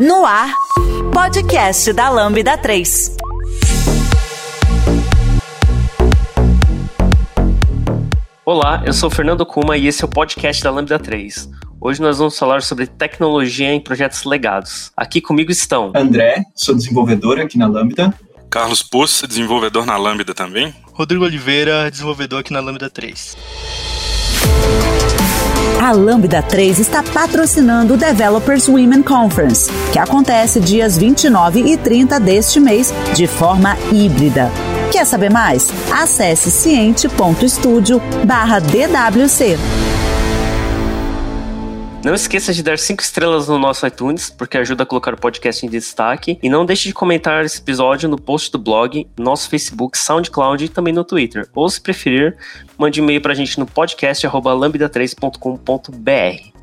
No ar, podcast da Lambda 3. Olá, eu sou o Fernando Kuma e esse é o podcast da Lambda 3. Hoje nós vamos falar sobre tecnologia em projetos legados. Aqui comigo estão... André, sou desenvolvedor aqui na Lambda. Carlos Poço, desenvolvedor na Lambda também. Rodrigo Oliveira, desenvolvedor aqui na Lambda 3. A Lambda 3 está patrocinando o Developers Women Conference, que acontece dias 29 e 30 deste mês, de forma híbrida. Quer saber mais? Acesse ciente.studio/dwc. Não esqueça de dar 5 estrelas no nosso iTunes, porque ajuda a colocar o podcast em destaque. E não deixe de comentar esse episódio no post do blog, nosso Facebook, SoundCloud e também no Twitter. Ou, se preferir, mande um e-mail pra gente no podcast@lambda3.com.br.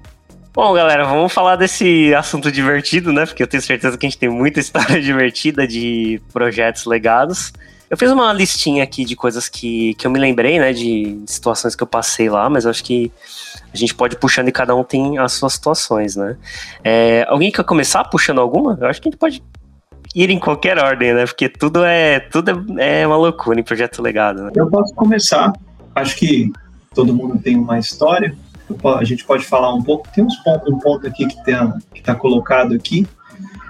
Bom, galera, vamos falar desse assunto divertido, né? Porque eu tenho certeza que a gente tem muita história divertida de projetos legados. Eu fiz uma listinha aqui de coisas que eu me lembrei, né, de situações que eu passei lá, mas acho que a gente pode ir puxando e cada um tem as suas situações, né? Alguém quer começar puxando alguma? Eu acho que a gente pode ir em qualquer ordem, né, porque tudo é uma loucura em projeto legado, né? Eu posso começar, acho que todo mundo tem uma história, a gente pode falar um pouco, tem um ponto aqui que está colocado aqui,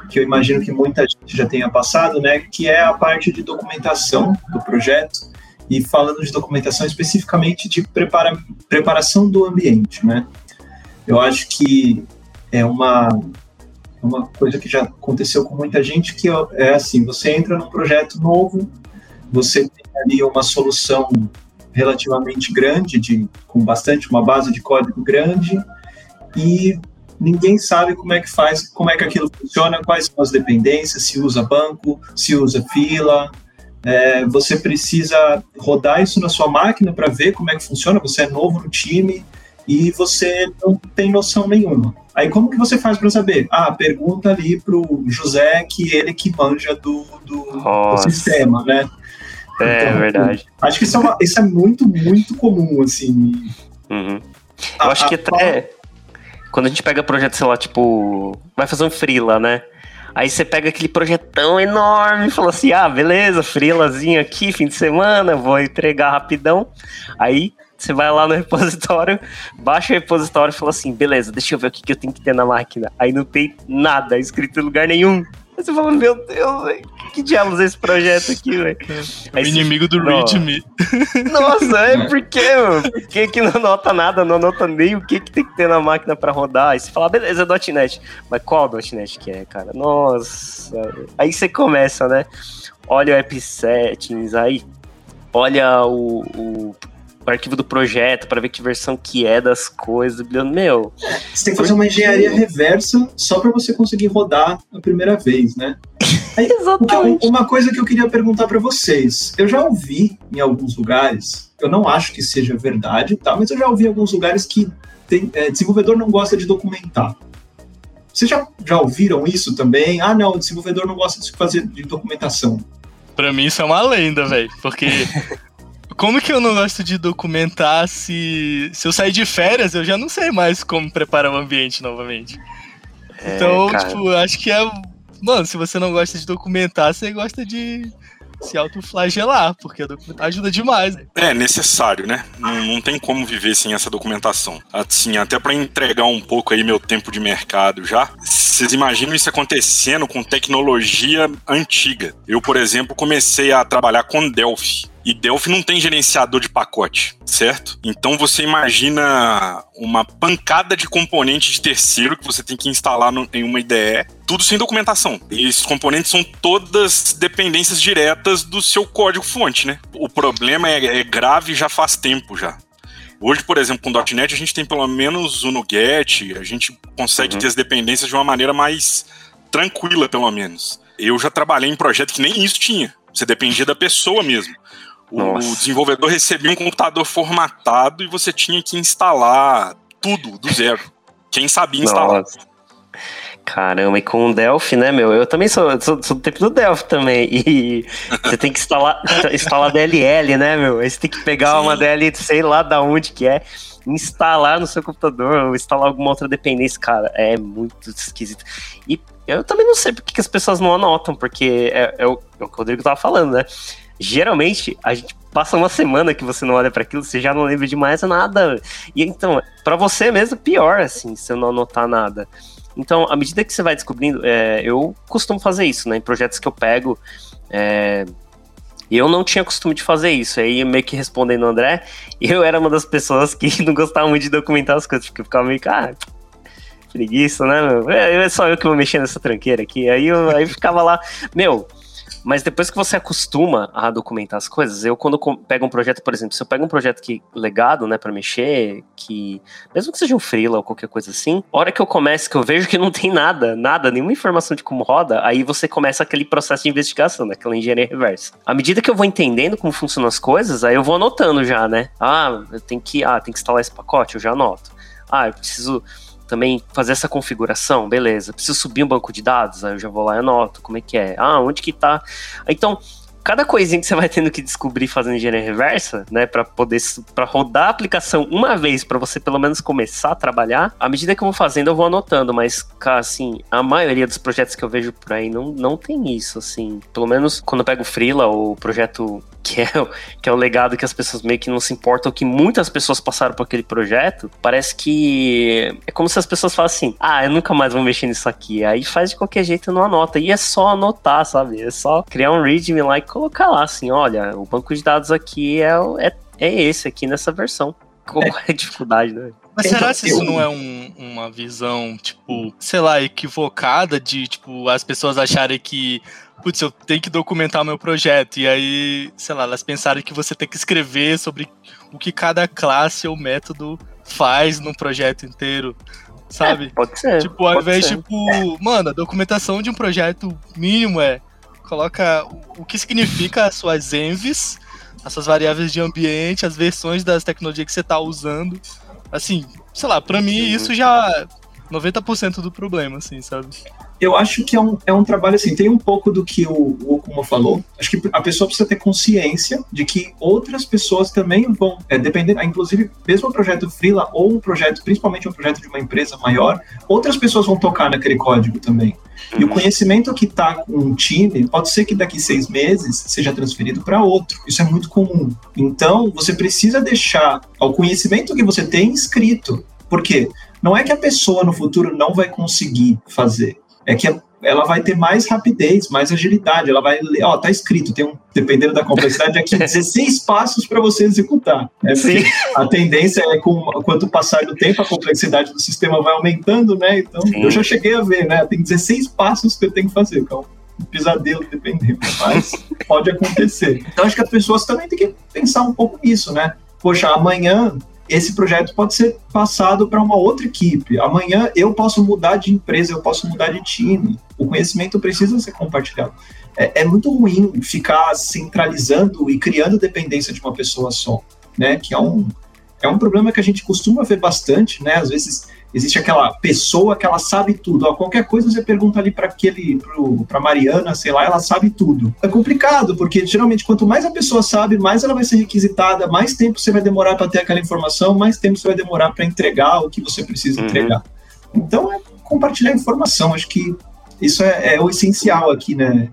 que eu imagino que muita gente já tenha passado, né, que é a parte de documentação do projeto, e falando de documentação especificamente de preparação do ambiente, né. Eu acho que é uma coisa que já aconteceu com muita gente, que é assim, você entra num projeto novo, você tem ali uma solução relativamente grande, uma base de código grande, e ninguém sabe como é que faz, como é que aquilo funciona, quais são as dependências, se usa banco, se usa fila. Você precisa rodar isso na sua máquina para ver como é que funciona, você é novo no time e você não tem noção nenhuma. Aí como que você faz para saber? Pergunta ali pro José, que ele que manja do sistema, né? Então, é verdade. Acho que isso é muito, muito comum, assim. Uhum. Eu acho que até... Quando a gente pega projeto, sei lá, tipo... Vai fazer um freela, né? Aí você pega aquele projetão enorme e fala assim... beleza, freelazinho aqui, fim de semana, vou entregar rapidão. Aí você vai lá no repositório, baixa o repositório e fala assim... Beleza, deixa eu ver o que eu tenho que ter na máquina. Aí não tem nada escrito em lugar nenhum. Aí você fala, meu Deus, véio, que diabos é esse projeto aqui, velho? É o inimigo do README. Nossa, por quê, mano? Por que que não anota nada, não anota nem o que tem que ter na máquina pra rodar? Aí você fala, beleza, é .NET. Mas qual .NET que é, cara? Nossa. Aí você começa, né? Olha o app settings aí, olha o arquivo do projeto pra ver que versão que é das coisas. Meu... Você tem que fazer uma engenharia reversa só pra você conseguir rodar a primeira vez, né? Aí, exatamente. Uma coisa que eu queria perguntar pra vocês. Eu já ouvi em alguns lugares, eu não acho que seja verdade, tá? Mas eu já ouvi em alguns lugares que desenvolvedor não gosta de documentar. Vocês já ouviram isso também? Não, o desenvolvedor não gosta de fazer de documentação. Pra mim isso é uma lenda, velho. Porque... Como que eu não gosto de documentar se eu sair de férias, eu já não sei mais como preparar o ambiente novamente. Então, cara... acho que é... Mano, se você não gosta de documentar, você gosta de se autoflagelar, porque documentar ajuda demais. Né? É necessário, né? Não tem como viver sem essa documentação. Assim, até pra entregar um pouco aí meu tempo de mercado já, vocês imaginam isso acontecendo com tecnologia antiga. Eu, por exemplo, comecei a trabalhar com Delphi. E Delphi não tem gerenciador de pacote, certo? Então você imagina uma pancada de componentes de terceiro que você tem que instalar em uma IDE, tudo sem documentação. E esses componentes são todas dependências diretas do seu código-fonte, né? O problema é grave já faz tempo já. Hoje, por exemplo, com .NET a gente tem pelo menos o NuGet, a gente consegue ter as dependências de uma maneira mais tranquila, pelo menos. Eu já trabalhei em projeto que nem isso tinha. Você dependia da pessoa mesmo. O desenvolvedor recebia um computador formatado e você tinha que instalar tudo do zero. Quem sabia instalar. Nossa. Caramba, e com o Delphi, né, meu? Eu também sou do tempo do Delphi também. E você tem que instalar DLL, né, meu? Aí você tem que pegar uma DLL, sei lá da onde que é, instalar no seu computador, ou instalar alguma outra dependência, cara. É muito esquisito. E eu também não sei porque que as pessoas não anotam, porque é o que o Rodrigo tava falando, né? Geralmente, a gente passa uma semana que você não olha para aquilo, você já não lembra de mais nada. E então, para você mesmo, pior, assim, se você não anotar nada. Então, à medida que você vai descobrindo, eu costumo fazer isso, né? Em projetos que eu pego, eu não tinha costume de fazer isso. Aí, meio que respondendo o André, eu era uma das pessoas que não gostava muito de documentar as coisas, porque eu ficava meio, preguiça, né, meu? É só eu que vou mexer nessa tranqueira aqui. Aí ficava lá, meu... Mas depois que você acostuma a documentar as coisas, quando pego um projeto, por exemplo, se eu pego um projeto que legado, né, pra mexer, que mesmo que seja um freela ou qualquer coisa assim, a hora que eu começo, que eu vejo que não tem nada, nenhuma informação de como roda, aí você começa aquele processo de investigação, né, aquela engenharia reversa. À medida que eu vou entendendo como funcionam as coisas, aí eu vou anotando já, né? Eu tenho que, tem que instalar esse pacote, eu já anoto. Eu preciso... também fazer essa configuração, beleza. Preciso subir um banco de dados, aí eu já vou lá e anoto como é que é. Onde que tá? Então, cada coisinha que você vai tendo que descobrir fazendo engenharia reversa, né, para rodar a aplicação uma vez, para você pelo menos começar a trabalhar, à medida que eu vou fazendo, eu vou anotando, mas, assim, a maioria dos projetos que eu vejo por aí não tem isso, assim. Pelo menos quando eu pego o freela ou o projeto que é o legado que as pessoas meio que não se importam, que muitas pessoas passaram por aquele projeto, parece que é como se as pessoas falassem assim, eu nunca mais vou mexer nisso aqui, aí faz de qualquer jeito e não anota, e é só anotar, sabe, é só criar um readme lá e colocar lá, assim, olha, o banco de dados aqui é esse aqui nessa versão. Qual é a dificuldade, né? Mas será que isso não é uma visão, tipo, sei lá, equivocada de, tipo, as pessoas acharem que putz, eu tenho que documentar o meu projeto. E aí, sei lá, elas pensaram que você tem que escrever sobre o que cada classe ou método faz no projeto inteiro, sabe? Pode ser. Tipo, ao invés de, mano, a documentação de um projeto mínimo coloca o que significa as suas envs, as suas variáveis de ambiente, as versões das tecnologias que você tá usando. Assim, sei lá, pra mim isso já... 90% do problema, assim, sabe? Eu acho que é um trabalho, assim, tem um pouco do que o Okuma falou. Acho que a pessoa precisa ter consciência de que outras pessoas também vão, dependendo, inclusive, mesmo um projeto freela ou um projeto, principalmente um projeto de uma empresa maior, outras pessoas vão tocar naquele código também. E o conhecimento que está com um time, pode ser que daqui 6 meses seja transferido para outro. Isso é muito comum. Então, você precisa deixar o conhecimento que você tem escrito. Por quê? Não é que a pessoa no futuro não vai conseguir fazer, é que ela vai ter mais rapidez, mais agilidade, ela vai ler, tá escrito, tem dependendo da complexidade, aqui 16 passos para você executar. Sim. A tendência é quanto passar do tempo, a complexidade do sistema vai aumentando, né? Então, sim, eu já cheguei a ver, né? Tem 16 passos que eu tenho que fazer, então um pesadelo dependendo, mas pode acontecer. Então, acho que as pessoas também têm que pensar um pouco nisso, né? Poxa, amanhã... esse projeto pode ser passado para uma outra equipe. Amanhã eu posso mudar de empresa, eu posso mudar de time. O conhecimento precisa ser compartilhado. É muito ruim ficar centralizando e criando dependência de uma pessoa só, né? Que é um problema que a gente costuma ver bastante, né? Às vezes existe aquela pessoa que ela sabe tudo. Qualquer coisa você pergunta ali para Mariana, sei lá, ela sabe tudo. É complicado, porque geralmente quanto mais a pessoa sabe, mais ela vai ser requisitada, mais tempo você vai demorar para ter aquela informação, mais tempo você vai demorar para entregar o que você precisa entregar. Então, compartilhar informação. Acho que isso é o essencial aqui, né?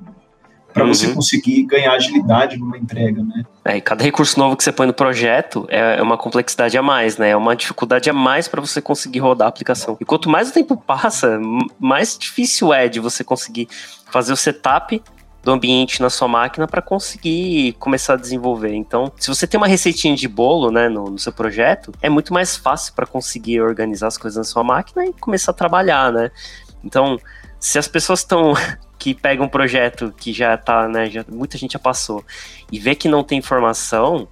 Para você conseguir ganhar agilidade numa entrega, né? E cada recurso novo que você põe no projeto é uma complexidade a mais, né? É uma dificuldade a mais para você conseguir rodar a aplicação. E quanto mais o tempo passa, mais difícil é de você conseguir fazer o setup do ambiente na sua máquina para conseguir começar a desenvolver. Então, se você tem uma receitinha de bolo, né, no seu projeto, é muito mais fácil para conseguir organizar as coisas na sua máquina e começar a trabalhar, né? Então, se as pessoas que pega um projeto que já tá, né, muita gente já passou, e vê que não tem informação,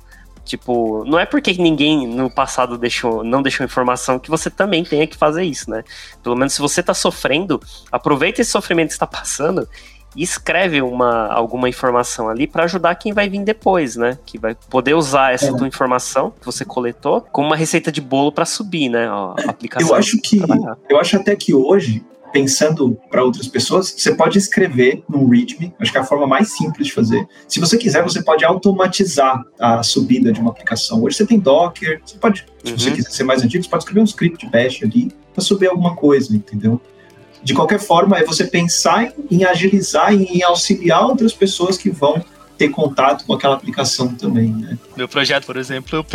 tipo, não é porque ninguém no passado não deixou informação que você também tenha que fazer isso, né? Pelo menos se você tá sofrendo, aproveita esse sofrimento que você tá passando e escreve alguma informação ali para ajudar quem vai vir depois, né? Que vai poder usar essa tua informação que você coletou como uma receita de bolo para subir, né? A aplicação. Eu acho até que hoje pensando para outras pessoas, você pode escrever num README, acho que é a forma mais simples de fazer. Se você quiser, você pode automatizar a subida de uma aplicação. Hoje você tem Docker, você pode, se você quiser ser mais antigo, você pode escrever um script bash ali para subir alguma coisa, entendeu? De qualquer forma, é você pensar em agilizar e em auxiliar outras pessoas que vão ter contato com aquela aplicação também, né? Meu projeto, por exemplo,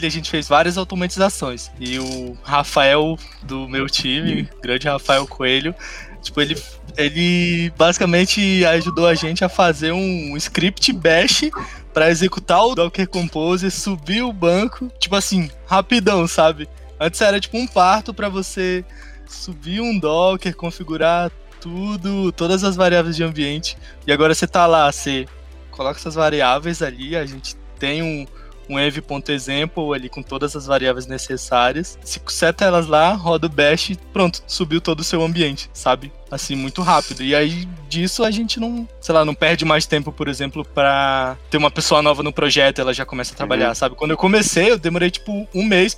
a gente fez várias automatizações. E o Rafael do meu time, o grande Rafael Coelho, tipo, ele basicamente ajudou a gente a fazer um script bash para executar o Docker Composer, subir o banco, tipo assim, rapidão, sabe? Antes era tipo um parto para você subir um Docker, configurar tudo, todas as variáveis de ambiente, e agora você tá lá, você coloca essas variáveis ali, a gente tem um ev.example ali com todas as variáveis necessárias, se seta elas lá, roda o bash, pronto, subiu todo o seu ambiente, sabe? Assim, muito rápido. E aí disso a gente não, sei lá, não perde mais tempo, por exemplo, pra ter uma pessoa nova no projeto, ela já começa a trabalhar, sabe? Quando eu comecei, eu demorei tipo praticamente um mês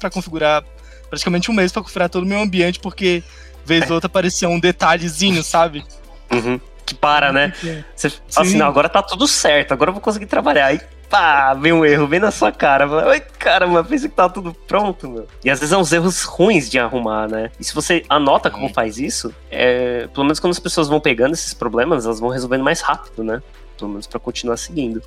pra configurar todo o meu ambiente, porque vez ou outra aparecia um detalhezinho, sabe? Que para, né? Você fala assim, não, agora tá tudo certo, agora eu vou conseguir trabalhar. Aí, pá, vem um erro, vem na sua cara. Ai, caramba, pensei que tava tudo pronto, meu. E às vezes são uns erros ruins de arrumar, né? E se você anota como faz isso, pelo menos quando as pessoas vão pegando esses problemas, elas vão resolvendo mais rápido, né? Pelo menos pra continuar seguindo,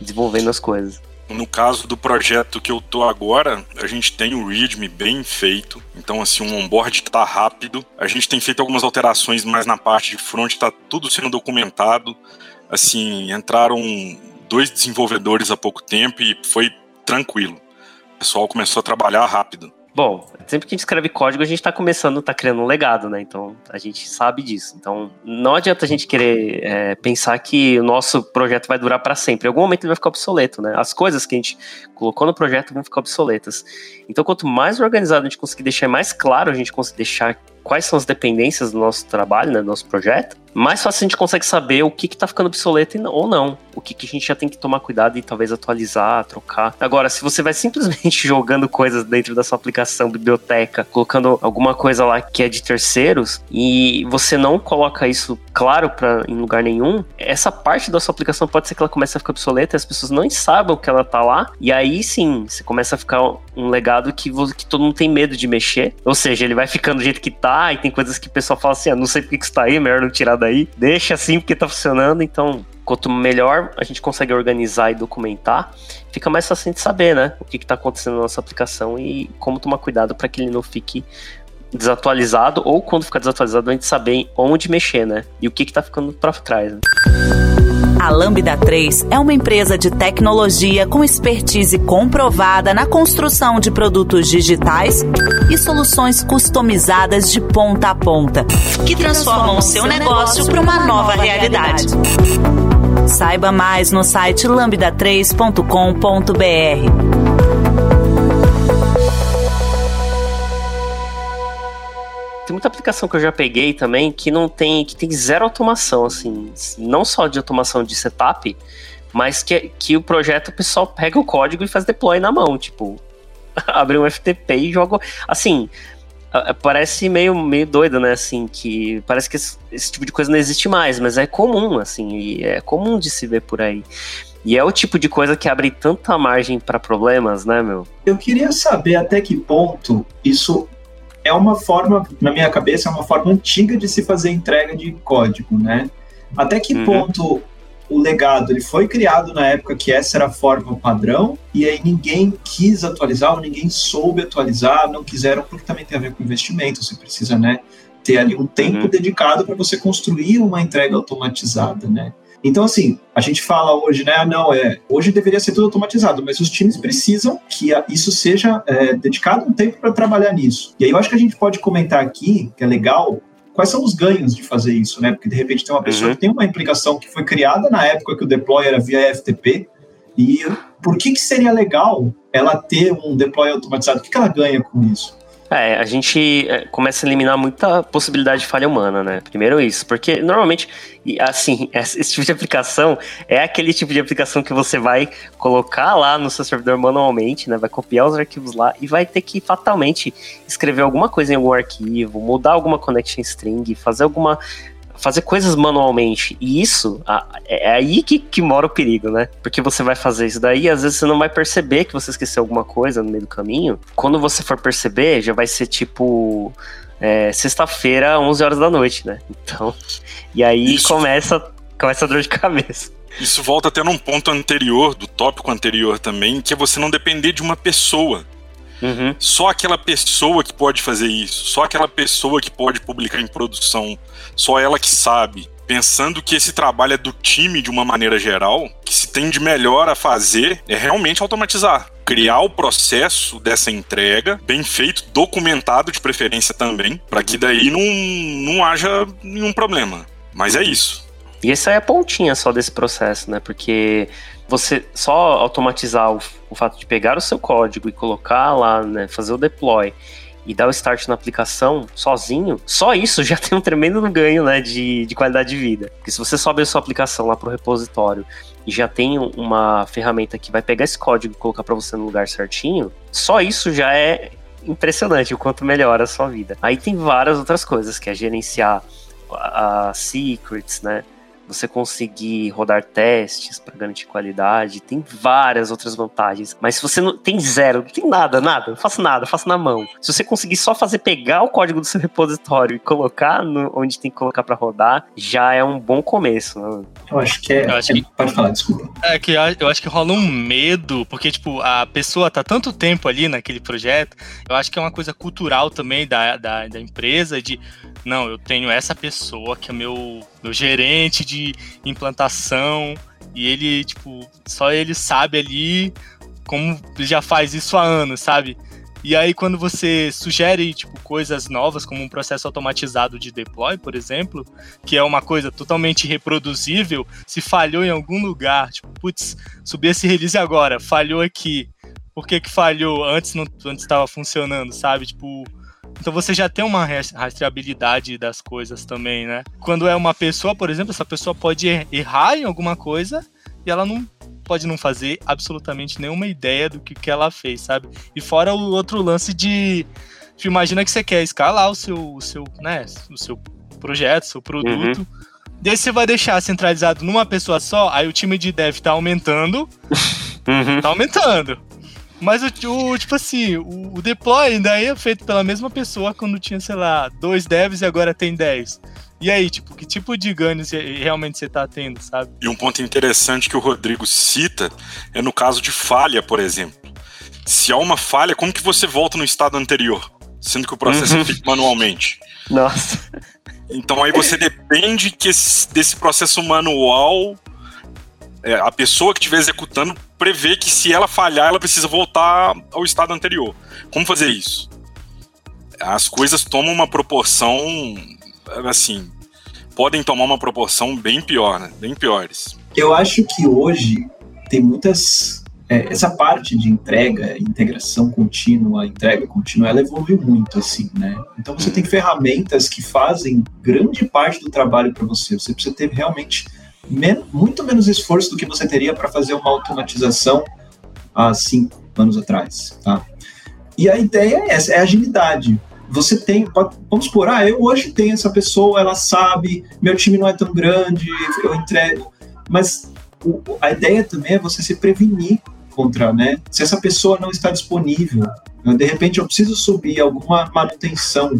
desenvolvendo as coisas. No caso do projeto que eu tô agora, a gente tem o README bem feito, então assim, um onboard tá rápido, a gente tem feito algumas alterações, mas na parte de front tá tudo sendo documentado, assim, entraram 2 desenvolvedores há pouco tempo e foi tranquilo, o pessoal começou a trabalhar rápido. Bom, sempre que a gente escreve código, a gente tá criando um legado, né? Então, a gente sabe disso. Então, não adianta a gente querer pensar que o nosso projeto vai durar para sempre. Em algum momento ele vai ficar obsoleto, né? As coisas que a gente colocou no projeto vão ficar obsoletas. Então, quanto mais organizado a gente conseguir deixar, mais claro a gente conseguir deixar quais são as dependências do nosso trabalho, né, do nosso projeto, mais fácil a gente consegue saber o que tá ficando obsoleto ou não. O que a gente já tem que tomar cuidado e talvez atualizar, trocar. Agora, se você vai simplesmente jogando coisas dentro da sua aplicação, biblioteca, colocando alguma coisa lá que é de terceiros, e você não coloca isso claro em lugar nenhum, essa parte da sua aplicação pode ser que ela comece a ficar obsoleta e as pessoas não sabem o que ela tá lá, e aí sim, você começa a ficar um legado que todo mundo tem medo de mexer. Ou seja, ele vai ficando do jeito que tá, e tem coisas que o pessoal fala assim, não sei por que isso tá aí, melhor não tirar daí, deixa assim porque tá funcionando. Então, quanto melhor a gente consegue organizar e documentar, fica mais fácil de saber, né, o que tá acontecendo na nossa aplicação e como tomar cuidado para que ele não fique desatualizado, ou quando ficar desatualizado, a gente saber onde mexer, né, e o que tá ficando para trás, né? A Lambda 3 é uma empresa de tecnologia com expertise comprovada na construção de produtos digitais e soluções customizadas de ponta a ponta, que transformam o seu negócio para uma nova realidade. Saiba mais no site lambda3.com.br. Tem muita aplicação que eu já peguei também que tem zero automação, assim, não só de automação de setup, mas que o projeto, o pessoal pega o código e faz deploy na mão, tipo, abre um FTP e joga, assim, parece meio doido, né, assim, que parece que esse tipo de coisa não existe mais, mas é comum, assim, e é comum de se ver por aí. E é o tipo de coisa que abre tanta margem para problemas, né, meu? Eu queria saber até que ponto isso é uma forma, na minha cabeça, é uma forma antiga de se fazer entrega de código, né? Até que ponto o legado, ele foi criado na época que essa era a forma padrão, e aí ninguém quis atualizar, ou ninguém soube atualizar, não quiseram, porque também tem a ver com investimento, você precisa, né, ter ali um tempo dedicado para você construir uma entrega automatizada, né? Então, assim, a gente fala hoje, né, hoje deveria ser tudo automatizado, mas os times precisam que isso seja dedicado um tempo para trabalhar nisso. E aí eu acho que a gente pode comentar aqui, que é legal, quais são os ganhos de fazer isso, né? Porque, de repente, tem uma pessoa que tem uma implicação que foi criada na época que o deploy era via FTP, e por que seria legal ela ter um deploy automatizado? O que ela ganha com isso? É, a gente começa a eliminar muita possibilidade de falha humana, né? Primeiro isso, porque normalmente, assim, esse tipo de aplicação é aquele tipo de aplicação que você vai colocar lá no seu servidor manualmente, né? Vai copiar os arquivos lá e vai ter que fatalmente escrever alguma coisa em algum arquivo, mudar alguma connection string, fazer coisas manualmente, e isso é aí que mora o perigo, né? Porque você vai fazer isso daí, às vezes você não vai perceber que você esqueceu alguma coisa no meio do caminho. Quando você for perceber, já vai ser tipo sexta-feira, 11 horas da noite, né? Então, e aí isso. começa a dor de cabeça. Isso volta até num ponto anterior, do tópico anterior também, que é você não depender de uma pessoa. Uhum. Só aquela pessoa que pode fazer isso, só aquela pessoa que pode publicar em produção, só ela que sabe. Pensando que esse trabalho é do time de uma maneira geral, que se tem de melhor a fazer é realmente automatizar. Criar o processo dessa entrega, bem feito, documentado de preferência também, para que daí não haja nenhum problema. Mas é isso. E essa é a pontinha só desse processo, né? Porque você só automatizar o fato de pegar o seu código e colocar lá, né, fazer o deploy e dar o start na aplicação sozinho, só isso já tem um tremendo ganho, né, de qualidade de vida. Porque se você sobe a sua aplicação lá pro repositório e já tem uma ferramenta que vai pegar esse código e colocar para você no lugar certinho, só isso já é impressionante o quanto melhora a sua vida. Aí tem várias outras coisas, que é gerenciar secrets, né? Você conseguir rodar testes para garantir qualidade, tem várias outras vantagens. Mas se você não tem zero, não tem nada, não faço nada, faço na mão. Se você conseguir só pegar o código do seu repositório e colocar onde tem que colocar para rodar, já é um bom começo, né? Eu acho que pode falar, desculpa. É que eu acho que rola um medo, porque tipo, a pessoa tá tanto tempo ali naquele projeto, eu acho que é uma coisa cultural também da empresa, de não, eu tenho essa pessoa que é meu gerente de implantação, e ele, tipo, só ele sabe ali como ele já faz isso há anos, sabe? E aí quando você sugere, tipo, coisas novas, como um processo automatizado de deploy, por exemplo, que é uma coisa totalmente reproduzível, se falhou em algum lugar, tipo, putz, subi esse release agora, falhou aqui, por que falhou? Antes estava funcionando, sabe? Tipo, então você já tem uma rastreabilidade das coisas também, né? Quando é uma pessoa, por exemplo, essa pessoa pode errar em alguma coisa e ela não pode não fazer absolutamente nenhuma ideia do que ela fez, sabe? E fora o outro lance de... Imagina que você quer escalar o seu projeto, seu produto. Uhum. Daí você vai deixar centralizado numa pessoa só, aí o time de dev tá aumentando. Uhum. Tá aumentando. Mas o deploy ainda é feito pela mesma pessoa quando tinha, sei lá, 2 devs e agora tem 10. E aí, tipo, que tipo de ganho realmente você tá tendo, sabe? E um ponto interessante que o Rodrigo cita é no caso de falha, por exemplo. Se há uma falha, como que você volta no estado anterior? Sendo que o processo é feito manualmente. Nossa. Então aí você depende que desse processo manual... a pessoa que estiver executando prevê que se ela falhar, ela precisa voltar ao estado anterior. Como fazer isso? As coisas tomam uma proporção, assim, podem tomar uma proporção bem pior, né? Bem piores. Eu acho que hoje tem muitas... essa parte de entrega, entrega contínua, ela evoluiu muito, assim, né? Então você tem ferramentas que fazem grande parte do trabalho para você. Você precisa ter realmente... muito menos esforço do que você teria para fazer uma automatização há 5 anos atrás, tá? E a ideia é essa, é agilidade. Você tem, vamos supor, eu hoje tenho essa pessoa, ela sabe, meu time não é tão grande, eu entrego, mas a ideia também é você se prevenir contra, né? Se essa pessoa não está disponível, de repente eu preciso subir alguma manutenção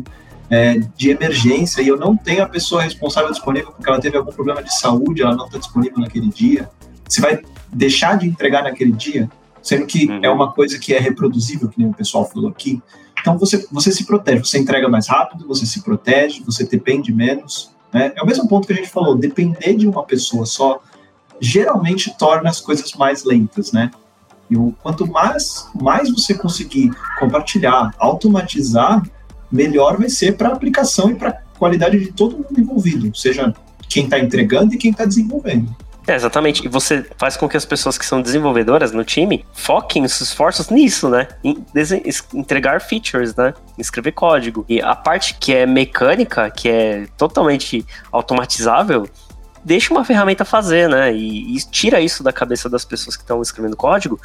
de emergência e eu não tenho a pessoa responsável disponível porque ela teve algum problema de saúde, ela não está disponível naquele dia, você vai deixar de entregar naquele dia, sendo que é uma coisa que é reproduzível, que nem o pessoal falou aqui. Então você se protege, você entrega mais rápido, você se protege, você depende menos, né? É o mesmo ponto que a gente falou, depender de uma pessoa só geralmente torna as coisas mais lentas, né? E quanto mais você conseguir compartilhar, automatizar, melhor vai ser para a aplicação e para a qualidade de todo mundo envolvido, seja quem está entregando e quem está desenvolvendo. É, exatamente. E você faz com que as pessoas que são desenvolvedoras no time foquem os esforços nisso, né? Em entregar features, né? Em escrever código. E a parte que é mecânica, que é totalmente automatizável, deixa uma ferramenta fazer, né? E tira isso da cabeça das pessoas que estão escrevendo código,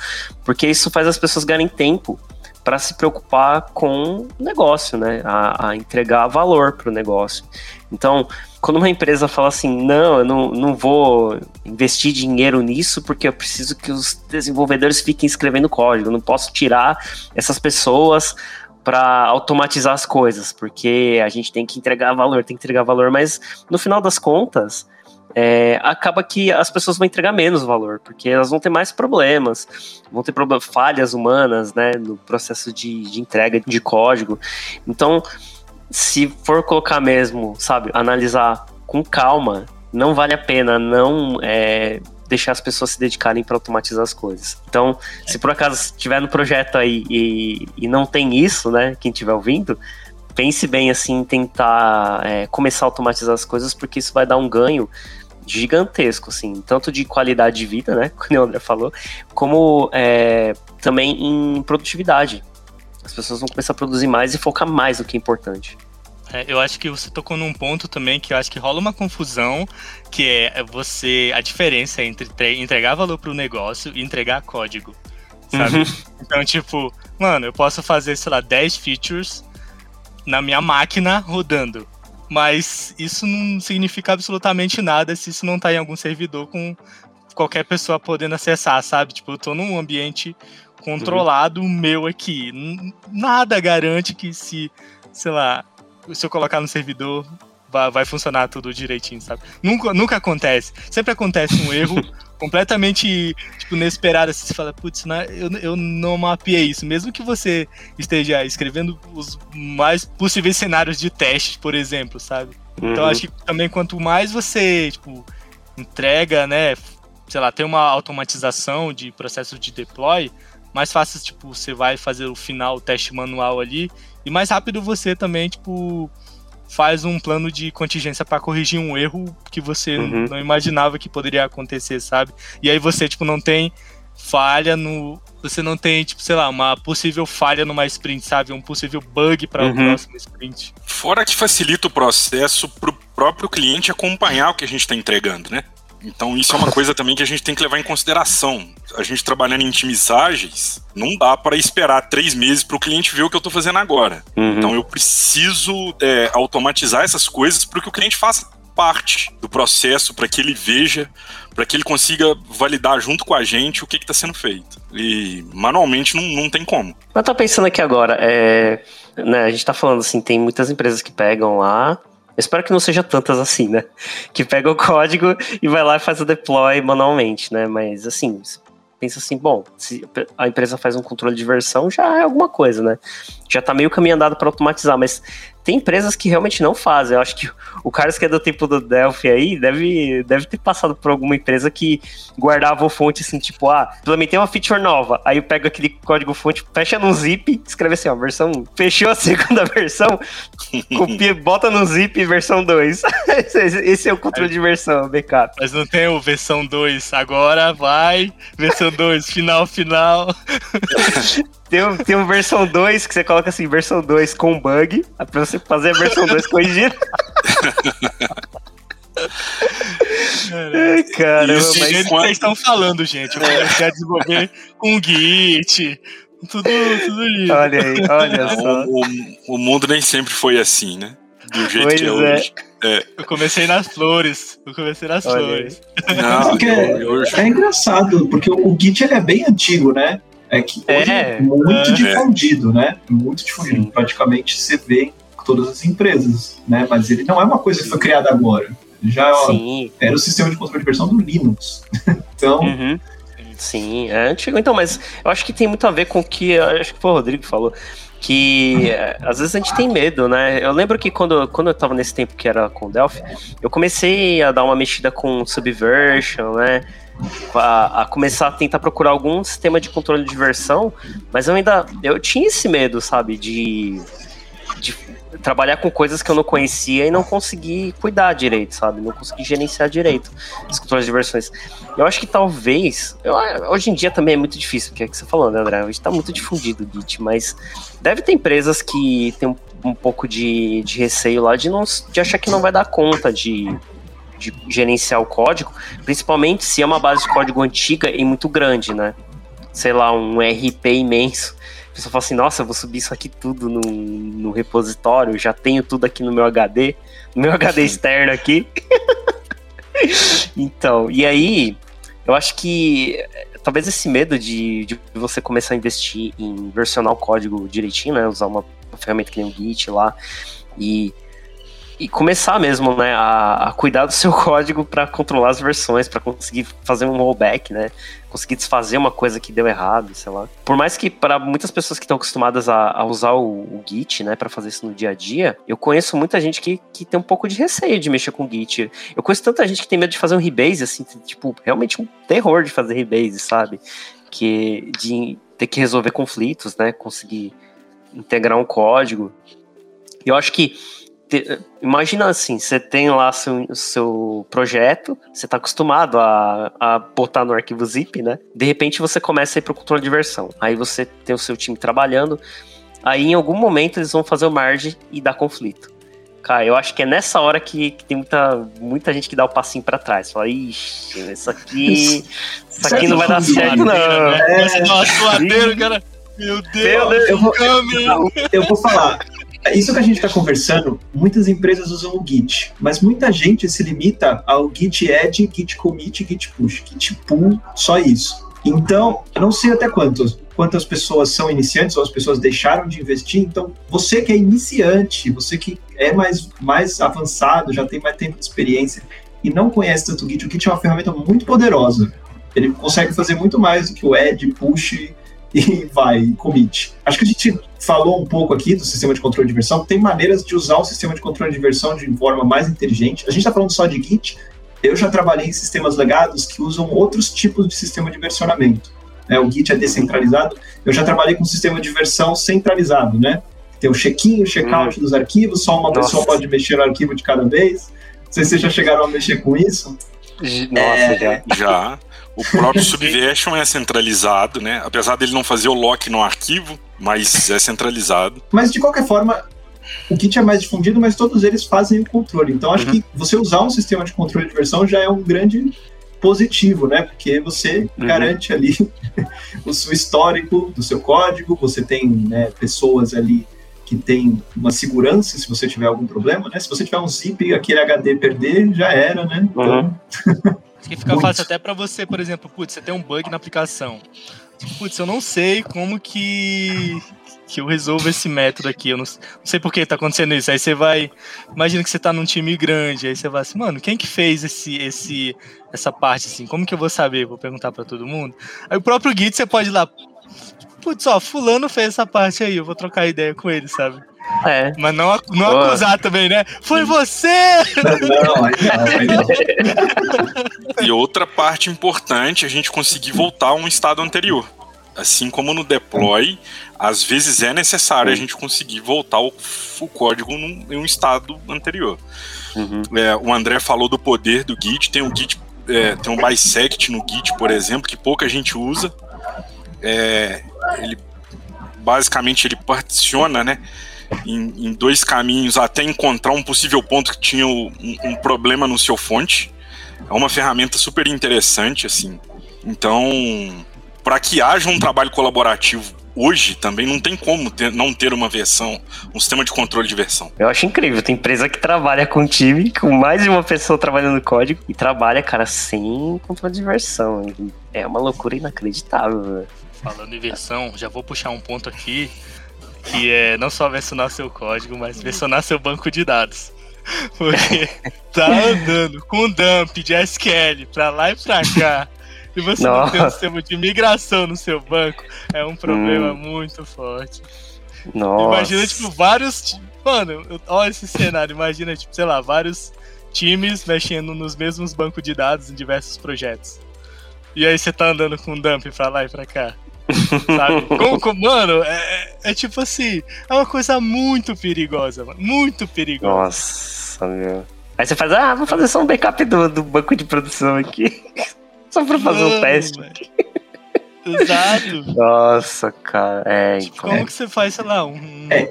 porque isso faz as pessoas ganharem tempo para se preocupar com o negócio, né? A entregar valor para o negócio. Então, quando uma empresa fala assim, não, eu não vou investir dinheiro nisso porque eu preciso que os desenvolvedores fiquem escrevendo código, eu não posso tirar essas pessoas para automatizar as coisas, porque a gente tem que entregar valor, mas no final das contas, acaba que as pessoas vão entregar menos valor, porque elas vão ter mais problemas, vão ter falhas humanas, né, no processo de entrega de código. Então, se for colocar mesmo, sabe, analisar com calma, não vale a pena não deixar as pessoas se dedicarem para automatizar as coisas. Então, se por acaso estiver no projeto aí e não tem isso, né, quem estiver ouvindo, pense bem assim em tentar começar a automatizar as coisas, porque isso vai dar um ganho gigantesco, assim, tanto de qualidade de vida, né, como o André falou, como também em produtividade. As pessoas vão começar a produzir mais e focar mais no que é importante. Eu acho que você tocou num ponto também que eu acho que rola uma confusão, que é a diferença entre entregar valor para o negócio e entregar código, sabe? Uhum. Então, tipo, mano, eu posso fazer, sei lá, 10 features na minha máquina rodando, mas isso não significa absolutamente nada se isso não tá em algum servidor com qualquer pessoa podendo acessar, sabe? Tipo, eu tô num ambiente controlado meu aqui. Nada garante que se eu colocar no servidor vai funcionar tudo direitinho, sabe? Nunca acontece. Sempre acontece um erro completamente, tipo, inesperado. Você fala, putz, eu não mapeei isso. Mesmo que você esteja escrevendo os mais possíveis cenários de teste, por exemplo, sabe? Uhum. Então, acho que também quanto mais você, tipo, entrega, né, sei lá, tem uma automatização de processo de deploy, mais fácil, tipo, você vai fazer o final, o teste manual ali, e mais rápido você também, tipo, faz um plano de contingência para corrigir um erro que você não imaginava que poderia acontecer, sabe? E aí você, tipo, não tem falha no... Você não tem, tipo, sei lá, uma possível falha numa sprint, sabe? Um possível bug para o próximo sprint. Fora que facilita o processo para o próprio cliente acompanhar o que a gente está entregando, né? Então isso é uma coisa também que a gente tem que levar em consideração. A gente trabalhando em times ágeis, não dá para esperar 3 meses para o cliente ver o que eu estou fazendo agora. Então eu preciso automatizar essas coisas para que o cliente faça parte do processo, para que ele veja, para que ele consiga validar junto com a gente o que está sendo feito. E manualmente não tem como. Eu estou pensando aqui agora, né, a gente está falando assim, tem muitas empresas que pegam lá, espero que não seja tantas assim, né? Que pega o código e vai lá e faz o deploy manualmente, né? Mas, assim, pensa assim, bom, se a empresa faz um controle de versão, já é alguma coisa, né? Já tá meio caminho andado para automatizar, mas tem empresas que realmente não fazem. Eu acho que o Carlos, que é do tempo do Delphi aí, deve ter passado por alguma empresa que guardava o fonte assim, tipo, implementei uma feature nova. Aí eu pego aquele código fonte, fecha num zip, escreve assim, ó, versão 1. Fechou a segunda versão, copia, bota no zip, versão 2. Esse é o controle de versão, backup. Mas não tem o versão 2, agora vai, versão 2, final. Tem um versão 2 que você coloca assim, versão 2 com bug, pra você fazer a versão 2 corrigida. Caramba, isso, mas que vocês estão falando, gente. Eu comecei a desenvolver com Git, tudo lindo. Olha aí, olha só. O mundo nem sempre foi assim, né? Do jeito que é hoje. É. Eu comecei nas olha flores. Não, é engraçado, porque o Git ele é bem antigo, né? É que hoje é muito difundido, né? Muito difundido. Praticamente você vê em todas as empresas, né? Mas ele não é uma coisa que foi criada agora. Já era o sistema de controle de versão do Linux. Então... Sim, é antigo. Então, mas eu acho que tem muito a ver com o que... Acho que foi o Rodrigo que falou. Que às vezes a gente tem medo, né? Eu lembro que quando eu tava nesse tempo que era com o Delphi, eu comecei a dar uma mexida com Subversion, né? A começar a tentar procurar algum sistema de controle de versão, mas eu tinha esse medo, sabe, de de trabalhar com coisas que eu não conhecia e não consegui cuidar direito, sabe? Não consegui gerenciar direito os controles de versões. Eu acho que talvez... hoje em dia também é muito difícil, porque é o que você falou, né, André? Hoje tá muito difundido o Git, mas deve ter empresas que tem um pouco de receio lá de achar que não vai dar conta de gerenciar o código, principalmente se é uma base de código antiga e muito grande, né? Sei lá, um RP imenso. A pessoa fala assim, nossa, eu vou subir isso aqui tudo no repositório, já tenho tudo aqui no meu HD, externo aqui. Então, e aí, eu acho que talvez esse medo de você começar a investir em versionar o código direitinho, né, usar uma ferramenta que nem o Git lá, e começar mesmo, né, a cuidar do seu código para controlar as versões, para conseguir fazer um rollback, né, conseguir desfazer uma coisa que deu errado, sei lá. Por mais que para muitas pessoas que estão acostumadas a usar o Git, né, para fazer isso no dia a dia, eu conheço muita gente que tem um pouco de receio de mexer com o Git. Eu conheço tanta gente que tem medo de fazer um rebase, assim, tipo, realmente um terror de fazer rebase, sabe? Que de ter que resolver conflitos, né, conseguir integrar um código. E eu acho que imagina assim, você tem lá seu projeto, você está acostumado a botar no arquivo zip, né? De repente você começa a ir para o controle de versão. Aí você tem o seu time trabalhando, aí em algum momento eles vão fazer o merge e dar conflito. Cara, eu acho que é nessa hora que tem muita gente que dá o passinho pra trás. Fala, ixi, isso aqui não vai dar certo, não. Suadeiro, cara. Meu Deus, eu vou falar. Isso que a gente está conversando, muitas empresas usam o Git, mas muita gente se limita ao Git Add, Git Commit, Git Push, Git Pull, só isso. Então, eu não sei até quantas pessoas são iniciantes ou as pessoas deixaram de investir, então você que é iniciante, você que é mais avançado, já tem mais tempo de experiência e não conhece tanto o Git é uma ferramenta muito poderosa. Ele consegue fazer muito mais do que o Add, Push... e vai, commit. Acho que a gente falou um pouco aqui do sistema de controle de versão. Tem maneiras de usar o sistema de controle de versão de forma mais inteligente. A gente está falando só de Git. Eu já trabalhei em sistemas legados que usam outros tipos de sistema de versionamento. O Git é descentralizado. Eu já trabalhei com um sistema de versão centralizado, né? Tem o check-in, o check-out dos arquivos. Só uma pessoa pode mexer no arquivo de cada vez. Não sei se vocês já chegaram a mexer com isso. Já. O próprio Subversion é centralizado, né? Apesar dele não fazer o lock no arquivo, mas é centralizado. Mas, de qualquer forma, o Git é mais difundido, mas todos eles fazem o controle. Então, acho que você usar um sistema de controle de versão já é um grande positivo, né? Porque você garante ali o seu histórico do seu código, você tem, né, pessoas ali que tem uma segurança se você tiver algum problema, né? Se você tiver um zip, aquele HD perder, já era, né? Então... que fica fácil até pra você, por exemplo, você tem um bug na aplicação. Eu não sei como que eu resolvo esse método aqui. Eu não sei por que tá acontecendo isso. Aí você vai... Imagina que você tá num time grande. Aí você vai assim, mano, quem que fez essa parte, assim? Como que eu vou saber? Vou perguntar pra todo mundo. Aí o próprio Git, você pode ir lá... ó, fulano fez essa parte aí. Eu vou trocar ideia com ele, sabe? É. Mas não acusar também, né? Foi você! Não. E outra parte importante, a gente conseguir voltar a um estado anterior. Assim como no deploy, às vezes é necessário a gente conseguir voltar o código em um estado anterior. O André falou do poder do Git. Tem o Git, tem um bisect no Git, por exemplo, que pouca gente usa. Ele basicamente particiona, né, em dois caminhos até encontrar um possível ponto que tinha um problema no seu fonte. É uma ferramenta super interessante, assim. Então, para que haja um trabalho colaborativo hoje também, não tem como não ter uma versão, um sistema de controle de versão. Eu acho incrível, tem empresa que trabalha com time, com mais de uma pessoa trabalhando no código, e trabalha, cara, sem controle de versão. É uma loucura inacreditável, velho. Falando em versão, já vou puxar um ponto aqui, que é não só versionar seu código, mas versionar seu banco de dados. Porque tá andando com dump de SQL pra lá e pra cá, e você não tem um sistema de migração no seu banco, é um problema muito forte. Nossa. Imagina, vários... Mano, olha esse cenário, imagina, vários times mexendo nos mesmos bancos de dados em diversos projetos. E aí você tá andando com dump pra lá e pra cá. Sabe? Mano, é tipo assim, é uma coisa muito perigosa, mano. Muito perigosa. Nossa, meu. Aí você faz, vou fazer só um backup do banco de produção aqui. Só pra fazer um teste aqui. Exato. Nossa, cara. Tipo, como que você faz, sei lá, um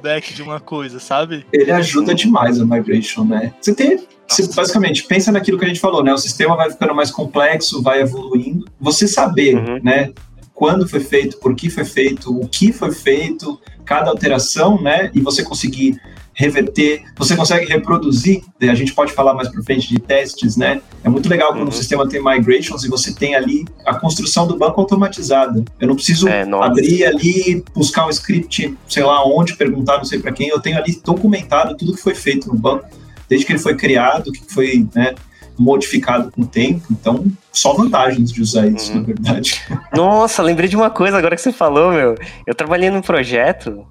back de uma coisa, sabe? Ele ajuda demais a migration, né? Você basicamente pensa naquilo que a gente falou, né? O sistema vai ficando mais complexo, vai evoluindo. Você saber, né? Quando foi feito, por que foi feito, o que foi feito, cada alteração, né? E você conseguir reverter, você consegue reproduzir, a gente pode falar mais para frente de testes, né? É muito legal quando o sistema tem migrations e você tem ali a construção do banco automatizada. Eu não preciso abrir ali, buscar um script, sei lá onde, perguntar não sei para quem, eu tenho ali documentado tudo que foi feito no banco, desde que ele foi criado, o que foi, né, modificado com o tempo, então só vantagens de usar isso, na verdade. Nossa, lembrei de uma coisa agora que você falou, meu. Eu trabalhei num projeto,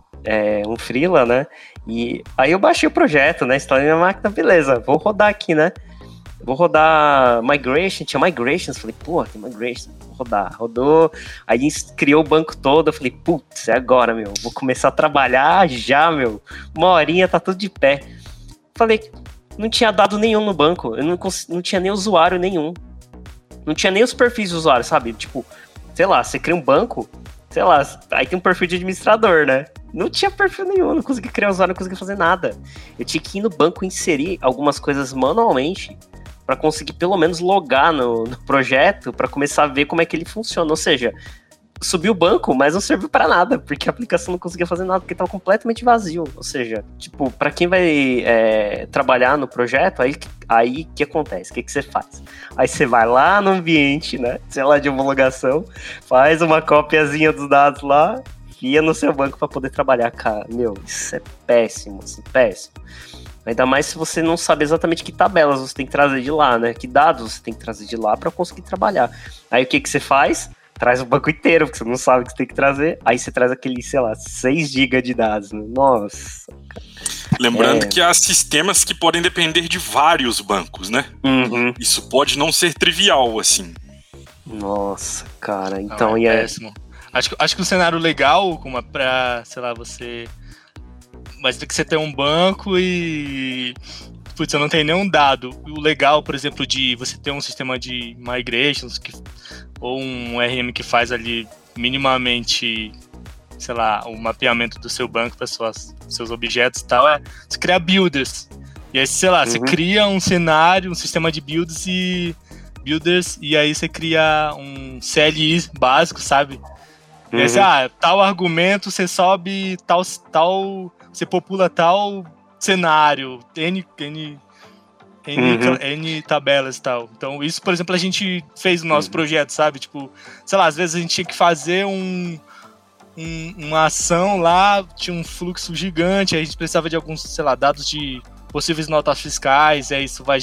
um freela, né? E aí eu baixei o projeto, né? Instalei minha máquina, beleza, vou rodar aqui, né? Vou rodar migration, tinha migrations, falei, pô, tem migration, vou rodar. Rodou, aí criou o banco todo, eu falei, putz, é agora, meu, vou começar a trabalhar já, meu. Uma horinha, tá tudo de pé. Falei, não tinha dado nenhum no banco, eu não tinha nem usuário nenhum. Não tinha nem os perfis de usuário, sabe? Tipo, sei lá, você cria um banco, sei lá, aí tem um perfil de administrador, né? Não tinha perfil nenhum, não consegui criar usuário, não consegui fazer nada. Eu tinha que ir no banco e inserir algumas coisas manualmente para conseguir pelo menos logar no projeto para começar a ver como é que ele funciona. Ou seja, subi o banco, mas não serviu para nada, porque a aplicação não conseguia fazer nada, porque estava completamente vazio. Ou seja, tipo, para quem vai trabalhar no projeto, aí que acontece? O que você faz? Aí você vai lá no ambiente, né? Sei lá, de homologação, faz uma copiazinha dos dados lá, ia no seu banco pra poder trabalhar, cara. Meu, isso é péssimo, assim, péssimo. Ainda mais se você não sabe exatamente que tabelas você tem que trazer de lá, né? Que dados você tem que trazer de lá pra conseguir trabalhar. Aí o que você faz? Traz o banco inteiro, porque você não sabe o que você tem que trazer. Aí você traz aquele, sei lá, 6 GB de dados. Né? Nossa. Lembrando que há sistemas que podem depender de vários bancos, né? Uhum. Isso pode não ser trivial, assim. Nossa, cara. Então, é péssimo. Acho que um cenário legal, como pra, sei lá, você... Mas do que você ter um banco e... Putz, eu não tenho nenhum dado. O legal, por exemplo, de você ter um sistema de migrations ou um RM que faz ali minimamente, sei lá, o mapeamento do seu banco, das seus objetos e tal, você criar builders. E aí, sei lá, você cria um cenário, um sistema de builders, e aí você cria um CLI básico, sabe? E aí, tal argumento, você sobe tal, você popula tal cenário, N tabelas e tal. Então, isso, por exemplo, a gente fez no nosso projeto, sabe? Tipo, sei lá, às vezes a gente tinha que fazer uma ação lá, tinha um fluxo gigante, aí a gente precisava de alguns, sei lá, dados de possíveis notas fiscais, e aí isso vai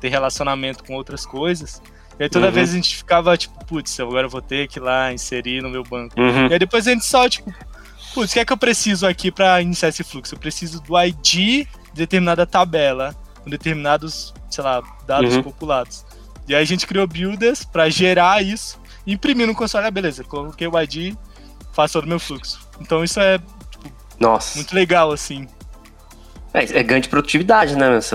ter relacionamento com outras coisas. E aí toda vez a gente ficava, tipo, putz, agora eu vou ter que ir lá inserir no meu banco. E aí depois a gente só, tipo, putz, o que é que eu preciso aqui pra iniciar esse fluxo? Eu preciso do ID de determinada tabela, com determinados, sei lá, dados populados. E aí a gente criou builders pra gerar isso, imprimir no console, beleza, coloquei o ID, faço todo o meu fluxo. Então isso é, tipo, muito legal, assim. É ganho de produtividade, né, meu? Você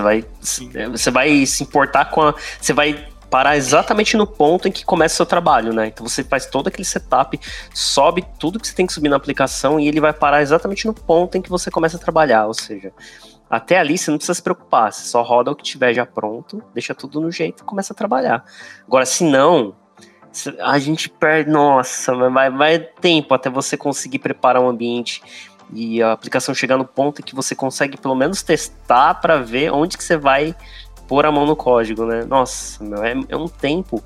vai se importar com a... Você vai parar exatamente no ponto em que começa o seu trabalho, né? Então você faz todo aquele setup, sobe tudo que você tem que subir na aplicação e ele vai parar exatamente no ponto em que você começa a trabalhar, ou seja, até ali você não precisa se preocupar, você só roda o que tiver já pronto, deixa tudo no jeito e começa a trabalhar. Agora, se não, a gente perde, nossa, vai tempo até você conseguir preparar um ambiente e a aplicação chegar no ponto em que você consegue pelo menos testar para ver onde que você vai pôr a mão no código, né? Nossa, meu, é um tempo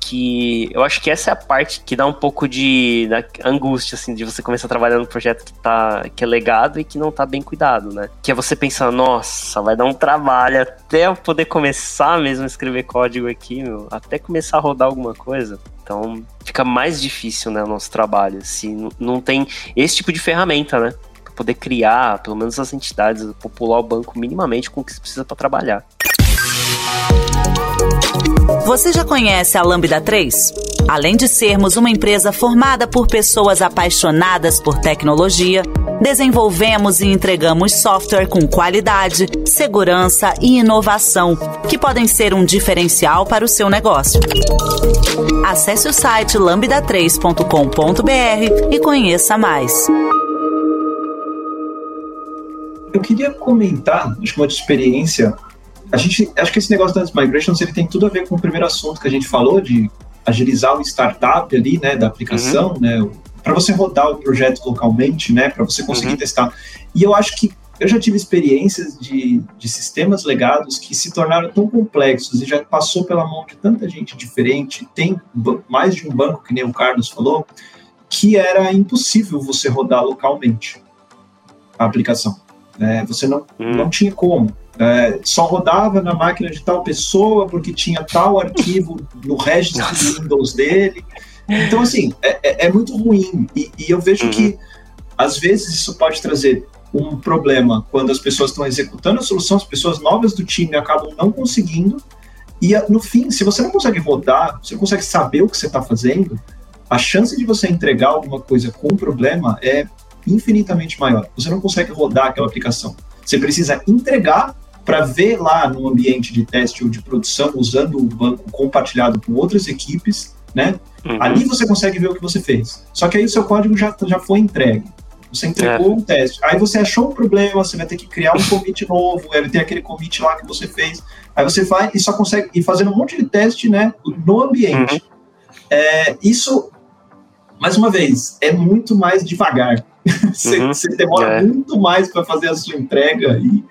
que... Eu acho que essa é a parte que dá um pouco da angústia, assim, de você começar a trabalhar num projeto que é legado e que não tá bem cuidado, né? Que é você pensar, nossa, vai dar um trabalho até eu poder começar mesmo a escrever código aqui, meu, até começar a rodar alguma coisa. Então, fica mais difícil, né, o nosso trabalho, se não tem esse tipo de ferramenta, né? Pra poder criar, pelo menos as entidades, popular o banco minimamente com o que você precisa pra trabalhar. Você já conhece a Lambda 3? Além de sermos uma empresa formada por pessoas apaixonadas por tecnologia, desenvolvemos e entregamos software com qualidade, segurança e inovação, que podem ser um diferencial para o seu negócio. Acesse o site lambda3.com.br e conheça mais. Eu queria comentar, acho que uma experiência, acho que esse negócio das migrations, ele tem tudo a ver com o primeiro assunto que a gente falou, de agilizar o startup ali, né, da aplicação, né, para você rodar o projeto localmente, né, para você conseguir testar. E eu acho que eu já tive experiências de sistemas legados que se tornaram tão complexos e já passou pela mão de tanta gente diferente, tem mais de um banco, que nem o Carlos falou, que era impossível você rodar localmente a aplicação. Você não tinha como. Só rodava na máquina de tal pessoa porque tinha tal arquivo no registro do Windows dele. Então, assim, é muito ruim. E eu vejo que, às vezes, isso pode trazer um problema quando as pessoas estão executando a solução, as pessoas novas do time acabam não conseguindo. E, no fim, se você não consegue rodar, você não consegue saber o que você está fazendo, a chance de você entregar alguma coisa com um problema é infinitamente maior. Você não consegue rodar aquela aplicação. Você precisa entregar para ver lá no ambiente de teste ou de produção, usando o banco compartilhado com outras equipes, né? Ali você consegue ver o que você fez. Só que aí o seu código já foi entregue. Você entregou um teste. Aí você achou um problema, você vai ter que criar um commit novo, vai ter aquele commit lá que você fez. Aí você vai e só consegue ir fazendo um monte de teste, né, no ambiente. Isso, mais uma vez, é muito mais devagar. Você demora muito mais para fazer a sua entrega e,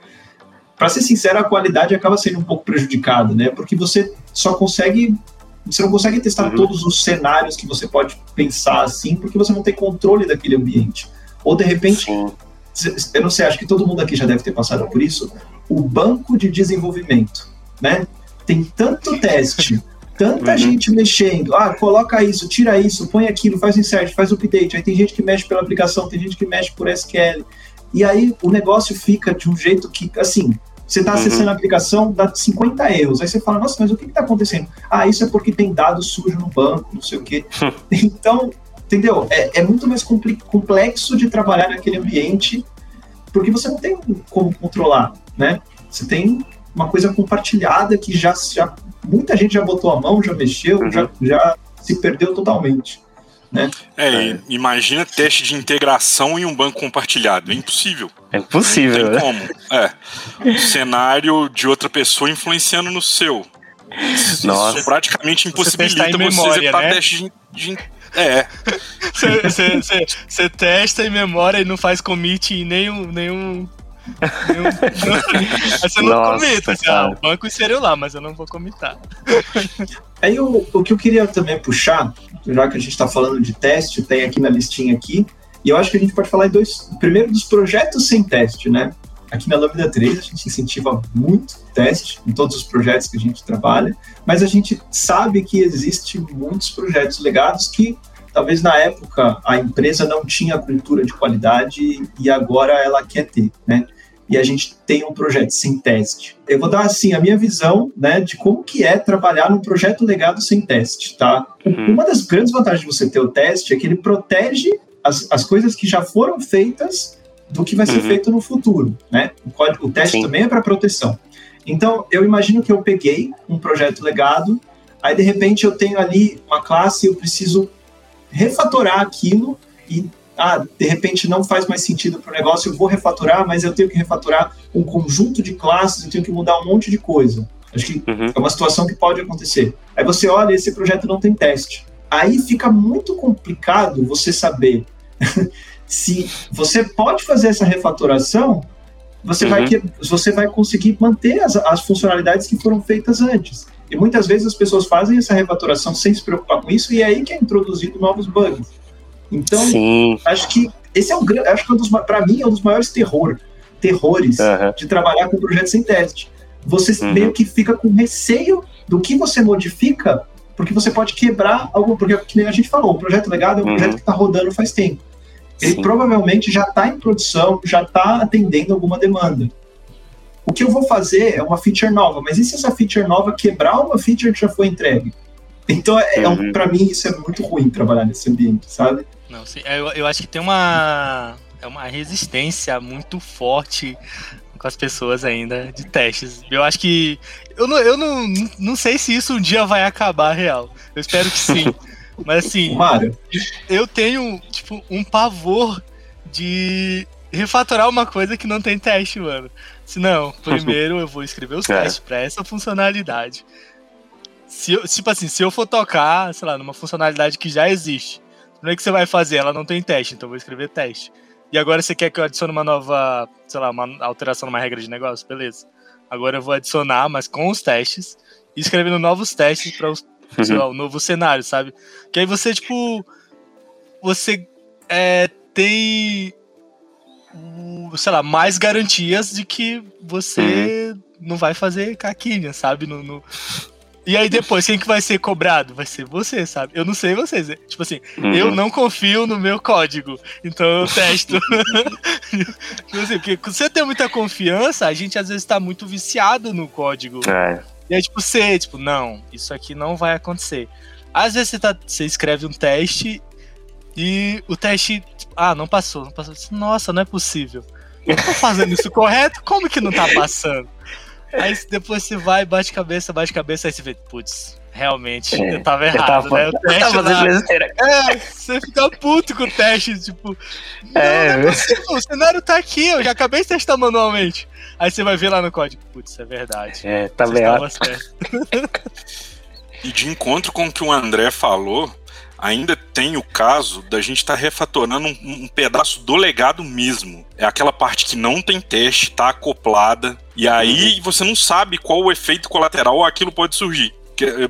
para ser sincero, a qualidade acaba sendo um pouco prejudicada, né? Porque você não consegue testar todos os cenários que você pode pensar assim, porque você não tem controle daquele ambiente. Ou, de repente, eu não sei, acho que todo mundo aqui já deve ter passado por isso, o banco de desenvolvimento, né? Tem tanto teste, tanta gente mexendo, coloca isso, tira isso, põe aquilo, faz insert, faz update, aí tem gente que mexe pela aplicação, tem gente que mexe por SQL, e aí o negócio fica de um jeito que, assim, você está acessando a aplicação, dá 50 erros, aí você fala, nossa, mas o que está acontecendo? Isso é porque tem dado sujo no banco, não sei o quê. Então, entendeu? É muito mais complexo de trabalhar naquele ambiente, porque você não tem como controlar, né? Você tem uma coisa compartilhada que já muita gente já botou a mão, já mexeu, já se perdeu totalmente, né? Imagina teste de integração em um banco compartilhado. É impossível. É impossível, não tem como. O cenário de outra pessoa influenciando no seu. Nossa. Isso praticamente impossibilita você executar, né? Teste de... Você testa em memória e não faz commit em nenhum... Você não comita, o banco inseriu lá, mas eu não vou comitar. Aí o que eu queria também puxar, já que a gente está falando de teste, tem aqui na listinha aqui, e eu acho que a gente pode falar primeiro dos projetos sem teste, né? Aqui na Lambda 3 a gente incentiva muito teste em todos os projetos que a gente trabalha, mas a gente sabe que existem muitos projetos legados que talvez na época a empresa não tinha cultura de qualidade e agora ela quer ter, né? E a gente tem um projeto sem teste. Eu vou dar, assim, a minha visão, né, de como que é trabalhar num projeto legado sem teste, tá? Uma das grandes vantagens de você ter o teste é que ele protege as coisas que já foram feitas do que vai ser feito no futuro, né? O teste também é para proteção. Então, eu imagino que eu peguei um projeto legado, aí, de repente, eu tenho ali uma classe e eu preciso refatorar aquilo e, de repente, não faz mais sentido para o negócio, eu vou refatorar, mas eu tenho que refatorar um conjunto de classes, eu tenho que mudar um monte de coisa. Acho que é uma situação que pode acontecer. Aí você olha, esse projeto não tem teste. Aí fica muito complicado você saber se você pode fazer essa refatoração, você vai conseguir manter as funcionalidades que foram feitas antes. E muitas vezes as pessoas fazem essa refatoração sem se preocupar com isso, e é aí que é introduzido novos bugs. Então, acho que esse é um grande, para mim, é um dos maiores terrores de trabalhar com projetos sem teste. Você meio que fica com receio do que você modifica, porque você pode quebrar algo, porque, como a gente falou, o projeto legado é um projeto que está rodando faz tempo. Ele provavelmente já está em produção, já está atendendo alguma demanda. O que eu vou fazer é uma feature nova, mas e se essa feature nova quebrar uma feature que já foi entregue? Então, para mim, isso é muito ruim trabalhar nesse ambiente, sabe? Não, sim, eu acho que tem uma resistência muito forte com as pessoas ainda de testes. Eu acho que... Eu não sei se isso um dia vai acabar, real. Eu espero que sim. Mas, assim, eu tenho, tipo, um pavor de refatorar uma coisa que não tem teste, mano. Se não, primeiro eu vou escrever os testes pra essa funcionalidade. Se eu for tocar, sei lá, numa funcionalidade que já existe, como é que você vai fazer? Ela não tem teste, então eu vou escrever teste. E agora você quer que eu adicione uma nova, sei lá, uma alteração numa regra de negócio? Beleza. Agora eu vou adicionar, mas com os testes, e escrevendo novos testes para os o novo cenário, sabe? Que aí você, tipo, tem, sei lá, mais garantias de que você não vai fazer caquinha, sabe? E aí depois, quem que vai ser cobrado? Vai ser você, sabe? Eu não sei vocês. Tipo assim, eu não confio no meu código, então eu testo. Porque quando você tem muita confiança, a gente às vezes tá muito viciado no código. E aí, tipo, não, isso aqui não vai acontecer. Às vezes você escreve um teste e o teste, não passou. Nossa, não é possível. Eu tô fazendo isso correto? Como que não tá passando? Aí depois você vai, bate cabeça, aí você vê, putz, realmente, eu tava errado, né? Você fica puto com o teste, tipo, não é possível, o cenário tá aqui, eu já acabei de testar manualmente. Aí você vai ver lá no código, putz, é verdade. Tá errado. E de encontro com o que o André falou, ainda tem o caso da gente estar refatorando um pedaço do legado mesmo. É aquela parte que não tem teste, tá acoplada, e aí você não sabe qual o efeito colateral aquilo pode surgir.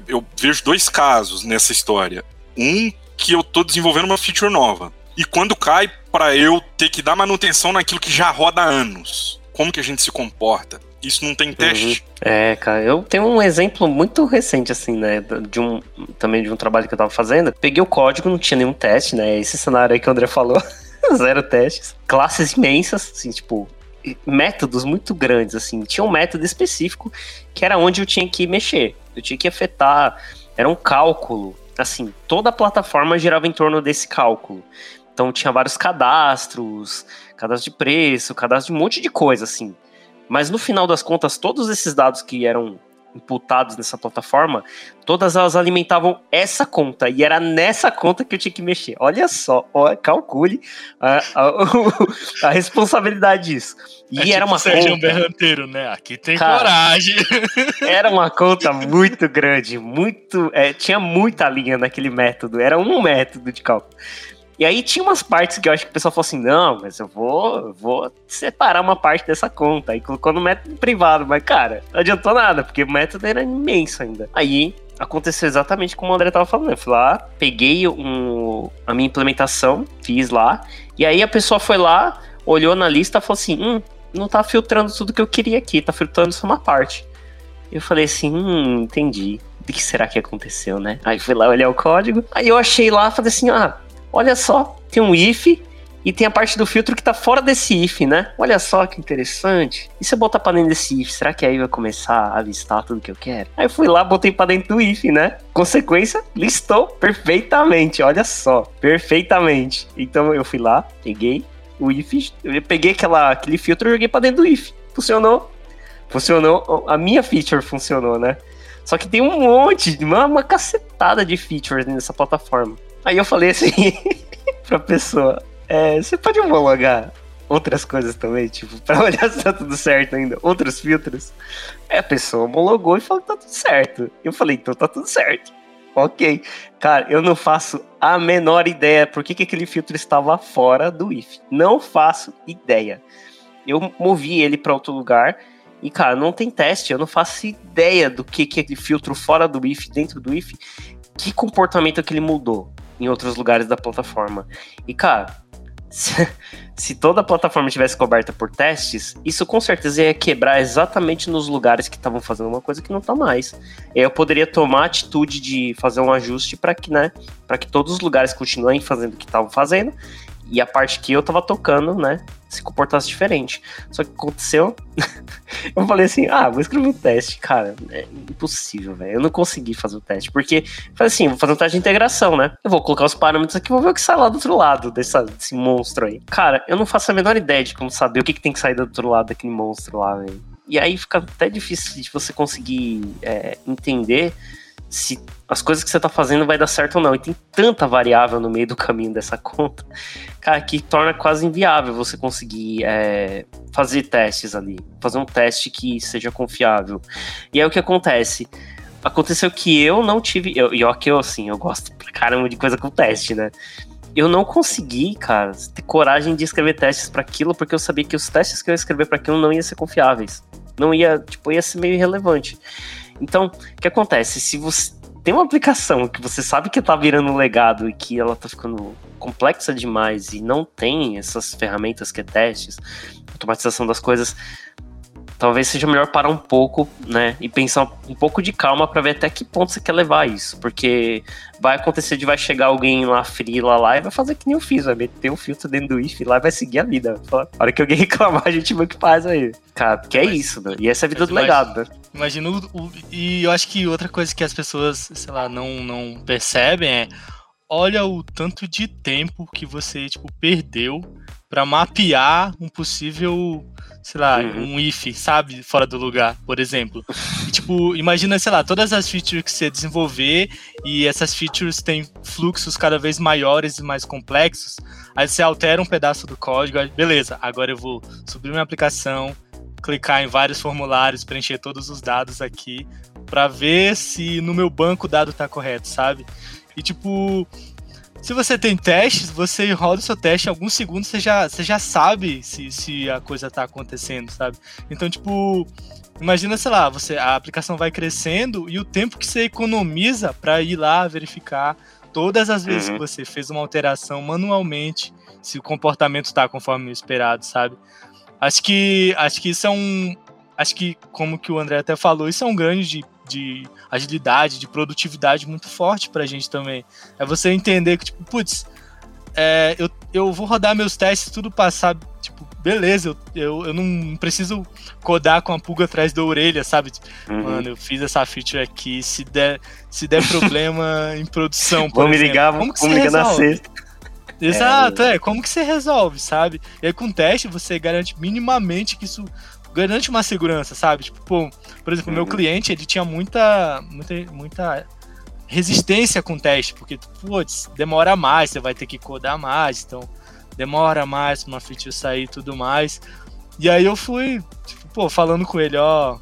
Eu vejo dois casos nessa história. Um, que eu tô desenvolvendo uma feature nova, e quando cai pra eu ter que dar manutenção naquilo que já roda há anos. Como que a gente se comporta? Isso não tem teste. Cara, eu tenho um exemplo muito recente, assim, né, de um trabalho que eu tava fazendo. Peguei o código, não tinha nenhum teste, né, esse cenário aí que o André falou, 0 testes, classes imensas, assim, tipo, métodos muito grandes, assim, tinha um método específico que era onde eu tinha que mexer, eu tinha que afetar, era um cálculo, assim, toda a plataforma girava em torno desse cálculo. Então tinha vários cadastros, cadastro de preço, cadastro de um monte de coisa, assim. Mas no final das contas, todos esses dados que eram imputados nessa plataforma, todas elas alimentavam essa conta, e era nessa conta que eu tinha que mexer. Olha só, calcule a responsabilidade disso. E era tipo uma Sérgio conta... Berranteiro, né? Aqui tem, cara, coragem. Era uma conta muito grande, muito... tinha muita linha naquele método, era um método de cálculo. E aí tinha umas partes que eu acho que o pessoal falou assim, não, mas eu vou separar uma parte dessa conta. Aí colocou no método privado, mas, cara, não adiantou nada, porque o método era imenso ainda. Aí aconteceu exatamente como o André tava falando. Eu fui lá, peguei a minha implementação, fiz lá, e aí a pessoa foi lá, olhou na lista e falou assim, não tá filtrando tudo que eu queria aqui, tá filtrando só uma parte. Eu falei assim, entendi, o que será que aconteceu, né? Aí fui lá olhar o código, aí eu achei lá, falei assim, olha só, tem um if e tem a parte do filtro que tá fora desse if, né? Olha só que interessante. E se eu botar pra dentro desse if, será que aí vai começar a listar tudo que eu quero? Aí eu fui lá, botei pra dentro do if, né? Consequência, listou perfeitamente, olha só, perfeitamente. Então eu fui lá, peguei o if, eu peguei aquele filtro e joguei pra dentro do if. Funcionou, a minha feature funcionou, né? Só que tem um monte, uma cacetada de features nessa plataforma. Aí eu falei assim pra pessoa, você pode homologar outras coisas também, tipo, pra olhar se tá tudo certo ainda, outros filtros? Aí a pessoa homologou e falou que tá tudo certo. Eu falei, então tá tudo certo. Ok. Cara, eu não faço a menor ideia por que aquele filtro estava fora do if. Não faço ideia. Eu movi ele pra outro lugar e, cara, não tem teste, eu não faço ideia do que aquele filtro fora do if, dentro do if, que comportamento que ele mudou em outros lugares da plataforma. E, cara, se toda a plataforma tivesse coberta por testes, isso com certeza ia quebrar exatamente nos lugares que estavam fazendo uma coisa que não tá mais. Eu poderia tomar a atitude de fazer um ajuste para que todos os lugares continuem fazendo o que estavam fazendo e a parte que eu tava tocando, né, se comportasse diferente. Só que aconteceu, eu falei assim, vou escrever um teste, cara, é impossível, velho, eu não consegui fazer o teste, porque, falei assim, vou fazer um teste de integração, né, eu vou colocar os parâmetros aqui, vou ver o que sai lá do outro lado desse monstro aí. Cara, eu não faço a menor ideia de como saber o que tem que sair do outro lado daquele monstro lá, velho. E aí fica até difícil de você conseguir entender se as coisas que você tá fazendo vai dar certo ou não. E tem tanta variável no meio do caminho dessa conta, cara, que torna quase inviável você conseguir fazer testes ali. Fazer um teste que seja confiável. E aí o que acontece? Aconteceu que eu não tive... Eu gosto pra caramba de coisa com teste, né? Eu não consegui, cara, ter coragem de escrever testes pra aquilo, porque eu sabia que os testes que eu ia escrever pra aquilo não iam ser confiáveis. Não ia... Tipo, ia ser meio irrelevante. Então, o que acontece? Se você tem uma aplicação que você sabe que tá virando um legado e que ela tá ficando complexa demais e não tem essas ferramentas que é testes, automatização das coisas, talvez seja melhor parar um pouco, né? E pensar um pouco de calma pra ver até que ponto você quer levar isso. Porque vai acontecer vai chegar alguém lá frila lá e vai fazer que nem eu fiz, vai meter um filtro dentro do if lá e vai seguir a vida. Vai falar, a hora que alguém reclamar, a gente vê o que faz aí. Cara, porque isso, né? E essa é a vida do legado, né? Imagino, e eu acho que outra coisa que as pessoas, sei lá, não percebem é, olha o tanto de tempo que você, tipo, perdeu pra mapear um possível, sei lá, um if, sabe, fora do lugar, por exemplo. E, tipo, imagina, sei lá, todas as features que você desenvolver e essas features têm fluxos cada vez maiores e mais complexos, aí você altera um pedaço do código, aí, beleza, agora eu vou subir minha aplicação, clicar em vários formulários, preencher todos os dados aqui, pra ver se no meu banco o dado tá correto, sabe? E tipo, se você tem testes, você roda o seu teste em alguns segundos, você já sabe se a coisa tá acontecendo, sabe? Então, tipo, imagina, sei lá, a aplicação vai crescendo e o tempo que você economiza pra ir lá verificar todas as vezes que você fez uma alteração manualmente, se o comportamento tá conforme o esperado, sabe? Acho que isso é um... Acho que, como que o André até falou, isso é um ganho de agilidade, de produtividade muito forte pra gente também. É você entender que, tipo, putz, eu vou rodar meus testes, tudo passar, tipo, beleza, eu não preciso codar com a pulga atrás da orelha, sabe? Tipo, mano, eu fiz essa feature aqui, se der problema em produção, por exemplo. Vou me ligar na sexta. Exato, como que você resolve, sabe? E aí com teste você garante minimamente que isso garante uma segurança, sabe? Tipo, por exemplo, meu cliente, ele tinha muita resistência com teste, porque, putz, demora mais, você vai ter que codar mais, então demora mais pra uma feature sair e tudo mais. E aí eu fui, tipo, falando com ele, ó,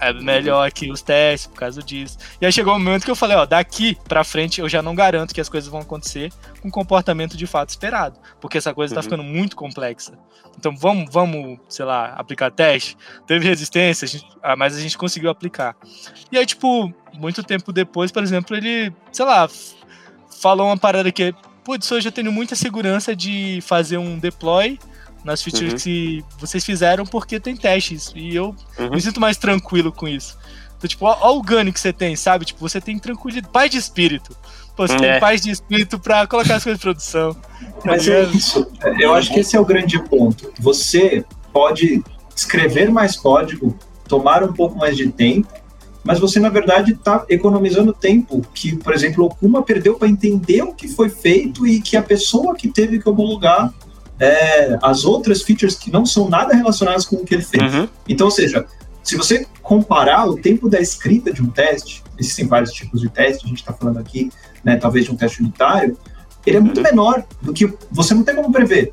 é melhor aqui os testes por causa disso. E aí chegou um momento que eu falei, ó, daqui pra frente eu já não garanto que as coisas vão acontecer com o comportamento de fato esperado, porque essa coisa tá ficando muito complexa. Então vamos, sei lá, aplicar teste. Teve resistência, mas a gente conseguiu aplicar. E aí, tipo, muito tempo depois, por exemplo, ele, sei lá, falou uma parada que, putz, hoje eu tenho muita segurança de fazer um deploy nas features que vocês fizeram, porque tem testes, e eu me sinto mais tranquilo com isso. Então, tipo, ó o ganho que você tem, sabe? Tipo, você tem tranquilidade, paz de espírito. Pô, você tem paz de espírito pra colocar as coisas em produção. Mas é isso. Eu acho que esse é o grande ponto. Você pode escrever mais código, tomar um pouco mais de tempo, mas você, na verdade, está economizando tempo que, por exemplo, o Kuma perdeu para entender o que foi feito e que a pessoa que teve que homologar as outras features que não são nada relacionadas com o que ele fez. Então, ou seja, se você comparar o tempo da escrita de um teste, existem vários tipos de teste, a gente está falando aqui, né, talvez de um teste unitário, ele é muito menor do que você não tem como prever.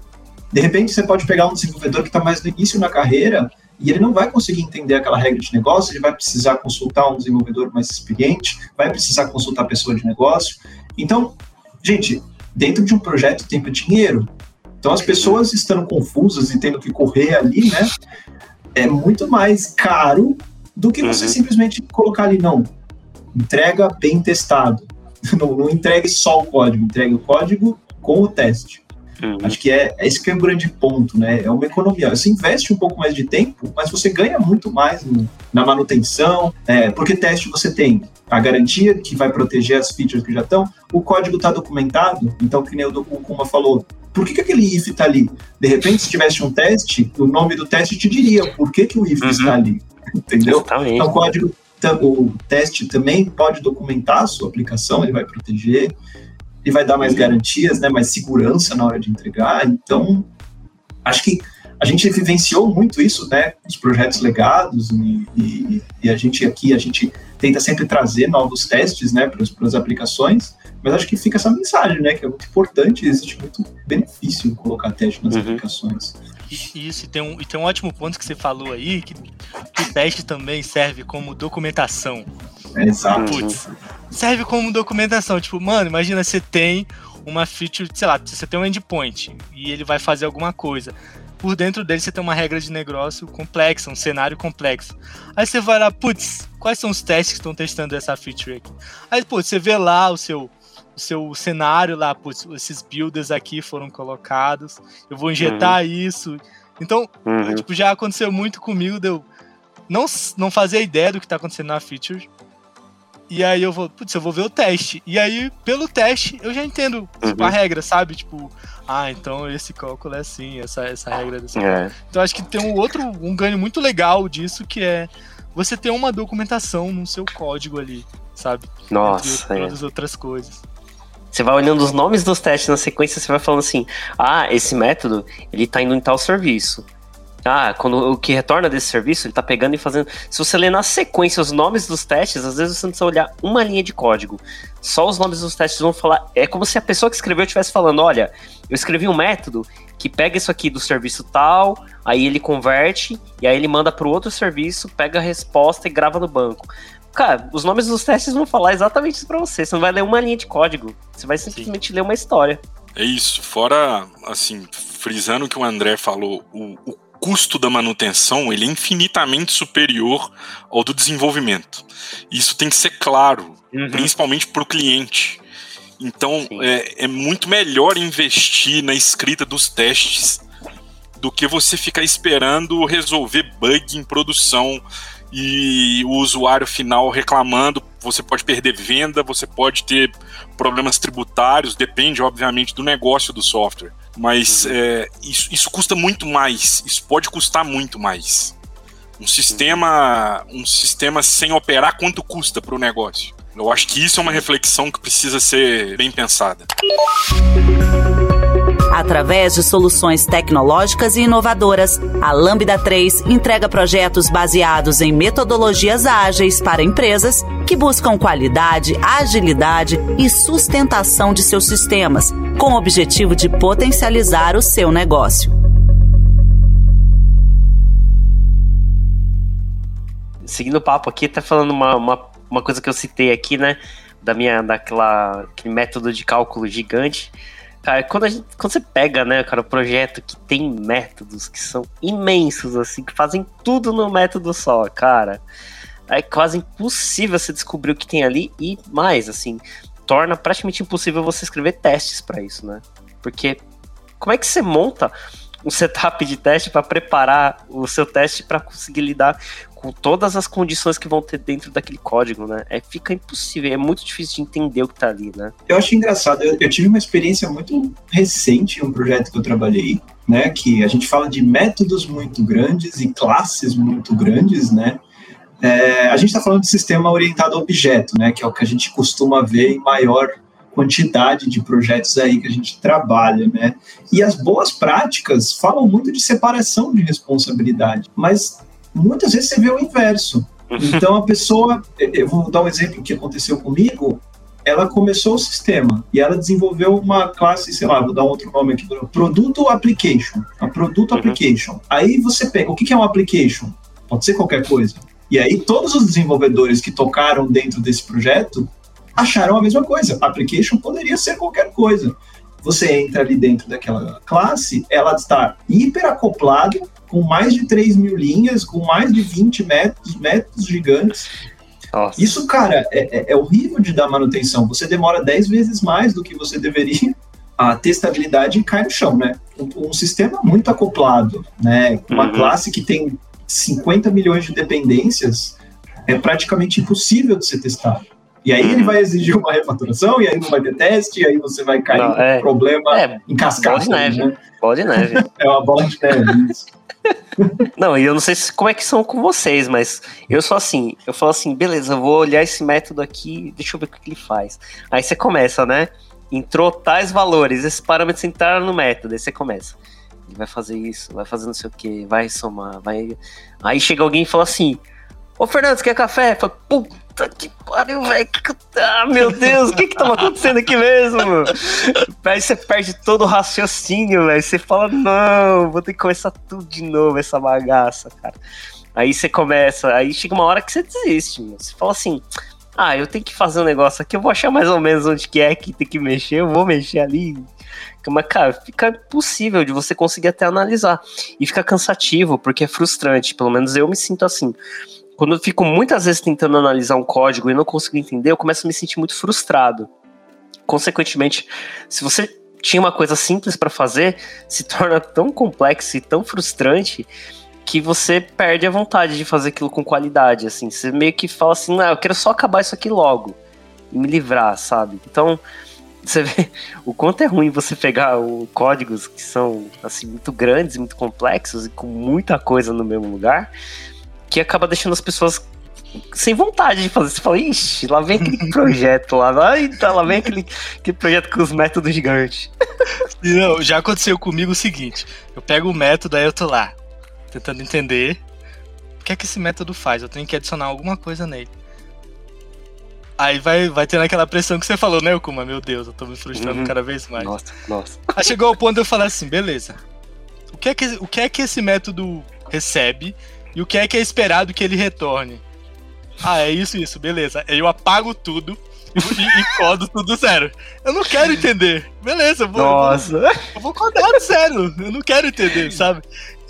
De repente, você pode pegar um desenvolvedor que está mais no início na carreira e ele não vai conseguir entender aquela regra de negócio, ele vai precisar consultar um desenvolvedor mais experiente, vai precisar consultar a pessoa de negócio. Então, gente, dentro de um projeto, tempo é dinheiro. Então, as pessoas estando confusas e tendo que correr ali, né? É muito mais caro do que você simplesmente colocar ali, não. Entrega bem testado. Não entregue só o código. Entregue o código com o teste. Acho que esse que é o grande ponto, né? É uma economia. Você investe um pouco mais de tempo, mas você ganha muito mais na manutenção. Porque teste você tem a garantia que vai proteger as features que já estão. O código está documentado. Então, que nem o Kuma falou, por que aquele if está ali? De repente, se tivesse um teste, o nome do teste te diria por que o if está ali, entendeu? Exatamente. Então, o teste também pode documentar a sua aplicação, ele vai proteger, ele vai dar mais garantias, né, mais segurança na hora de entregar. Então, acho que a gente vivenciou muito isso, né, os projetos legados, e a gente aqui, a gente tenta sempre trazer novos testes, né, para as aplicações, mas acho que fica essa mensagem, né, que é muito importante, existe muito benefício em colocar teste nas aplicações. Isso, e tem um ótimo ponto que você falou aí, que o teste também serve como documentação. Exato. Putz, serve como documentação, tipo, mano, imagina, você tem uma feature, sei lá, você tem um endpoint e ele vai fazer alguma coisa. Por dentro dele você tem uma regra de negócio complexa, um cenário complexo. Aí você vai lá, putz, quais são os testes que estão testando essa feature aqui? Aí, pô, você vê lá o seu cenário lá, putz, esses builders aqui foram colocados, eu vou injetar isso. Então, tipo, já aconteceu muito comigo, de eu não fazer ideia do que tá acontecendo na feature, e aí eu vou ver o teste, e aí pelo teste eu já entendo, tipo, a regra, sabe? Tipo, ah, então esse cálculo é assim, essa regra é assim. Então acho que tem um ganho muito legal disso, que é você ter uma documentação no seu código ali, sabe? Nossa, entre todas as outras coisas. Você vai olhando os nomes dos testes na sequência, você vai falando assim, ah, esse método, ele tá indo em tal serviço. Ah, quando o que retorna desse serviço, ele tá pegando e fazendo... Se você ler na sequência os nomes dos testes, às vezes você não precisa olhar uma linha de código. Só os nomes dos testes vão falar... É como se a pessoa que escreveu estivesse falando, olha, eu escrevi um método que pega isso aqui do serviço tal, aí ele converte, e aí ele manda pro outro serviço, pega a resposta e grava no banco. Cara, os nomes dos testes vão falar exatamente isso pra você. Você não vai ler uma linha de código. Você vai simplesmente ler uma história. É isso. Fora, assim, frisando o que o André falou, o custo da manutenção, ele é infinitamente superior ao do desenvolvimento. Isso tem que ser claro, principalmente pro cliente. Então, é muito melhor investir na escrita dos testes do que você ficar esperando resolver bug em produção e o usuário final reclamando. Você pode perder venda, você pode ter problemas tributários, depende, obviamente, do negócio do software. Mas isso custa muito mais, isso pode custar muito mais. Um sistema sem operar, quanto custa para o negócio? Eu acho que isso é uma reflexão que precisa ser bem pensada. Através de soluções tecnológicas e inovadoras, a Lambda 3 entrega projetos baseados em metodologias ágeis para empresas que buscam qualidade, agilidade e sustentação de seus sistemas, com o objetivo de potencializar o seu negócio. Seguindo o papo aqui, tá falando uma coisa que eu citei aqui, né? Daquele método de cálculo gigante. Cara, quando você pega, né, cara, um projeto que tem métodos que são imensos, assim, que fazem tudo no método só, cara, é quase impossível você descobrir o que tem ali e mais, assim, torna praticamente impossível você escrever testes pra isso, né? Porque como é que você monta um setup de teste pra preparar o seu teste pra conseguir lidar com todas as condições que vão ter dentro daquele código, né? Fica impossível, é muito difícil de entender o que tá ali, né? Eu acho engraçado, eu tive uma experiência muito recente em um projeto que eu trabalhei, né? Que a gente fala de métodos muito grandes e classes muito grandes, né? A gente tá falando de sistema orientado a objeto, né? Que é o que a gente costuma ver em maior quantidade de projetos aí que a gente trabalha, né? E as boas práticas falam muito de separação de responsabilidade, mas muitas vezes você vê o inverso. Então a pessoa, eu vou dar um exemplo que aconteceu comigo, ela começou o sistema e ela desenvolveu uma classe, sei lá, vou dar outro nome aqui, Produto Application. A Produto Application. Aí você pega, o que é um Application? Pode ser qualquer coisa. E aí todos os desenvolvedores que tocaram dentro desse projeto acharam a mesma coisa. Application poderia ser qualquer coisa. Você entra ali dentro daquela classe, ela está hiperacoplada, com mais de 3 mil linhas, com mais de 20 métodos gigantes. Nossa. Isso, cara, é horrível de dar manutenção. Você demora 10 vezes mais do que você deveria. A testabilidade cai no chão, né? Um sistema muito acoplado, né? Uma classe que tem 50 milhões de dependências é praticamente impossível de ser testado. E aí ele vai exigir uma refaturação, e aí não vai ter teste, e aí você vai cair em problema em cascata. Bola de neve. É uma bola de neve, isso. Não, e eu não sei como é que são com vocês, mas eu sou assim, eu falo assim, beleza, eu vou olhar esse método aqui, deixa eu ver o que ele faz. Aí você começa, né? Entrou tais valores, esses parâmetros entraram no método, aí você começa. Ele vai fazer isso, vai fazer não sei o que, vai somar, vai... Aí chega alguém e fala assim, ô Fernando, você quer café? Eu falo, puta que pariu, velho, ah, meu Deus, o que tava acontecendo aqui mesmo? Aí você perde todo o raciocínio, velho, você fala, não, vou ter que começar tudo de novo, essa bagaça, cara. Aí você começa, aí chega uma hora que você desiste, meu. Você fala assim... Ah, eu tenho que fazer um negócio aqui, eu vou achar mais ou menos onde que é que tem que mexer, eu vou mexer ali. Mas, cara, fica impossível de você conseguir até analisar. E fica cansativo, porque é frustrante, pelo menos eu me sinto assim. Quando eu fico muitas vezes tentando analisar um código e não consigo entender, eu começo a me sentir muito frustrado. Consequentemente, se você tinha uma coisa simples para fazer, se torna tão complexo e tão frustrante... que você perde a vontade de fazer aquilo com qualidade, assim. Você meio que fala assim, ah, eu quero só acabar isso aqui logo e me livrar, sabe? Então, você vê o quanto é ruim você pegar códigos que são, assim, muito grandes, muito complexos e com muita coisa no mesmo lugar, que acaba deixando as pessoas sem vontade de fazer. Você fala, ixi, lá vem aquele projeto lá vem aquele projeto com os métodos gigantes. Não, já aconteceu comigo o seguinte, eu pego o método, aí eu tô lá, tentando entender o que é que esse método faz, eu tenho que adicionar alguma coisa nele. Aí vai tendo aquela pressão que você falou, né, Kuma? Meu Deus, eu tô me frustrando cada vez mais. Nossa. Aí chegou ao ponto de eu falar assim, beleza, o que é que esse método recebe e o que é esperado que ele retorne? Ah, é isso, beleza. Eu apago tudo e codo tudo zero. Eu não quero entender. Beleza, eu vou codar do zero. Eu não quero entender, sabe?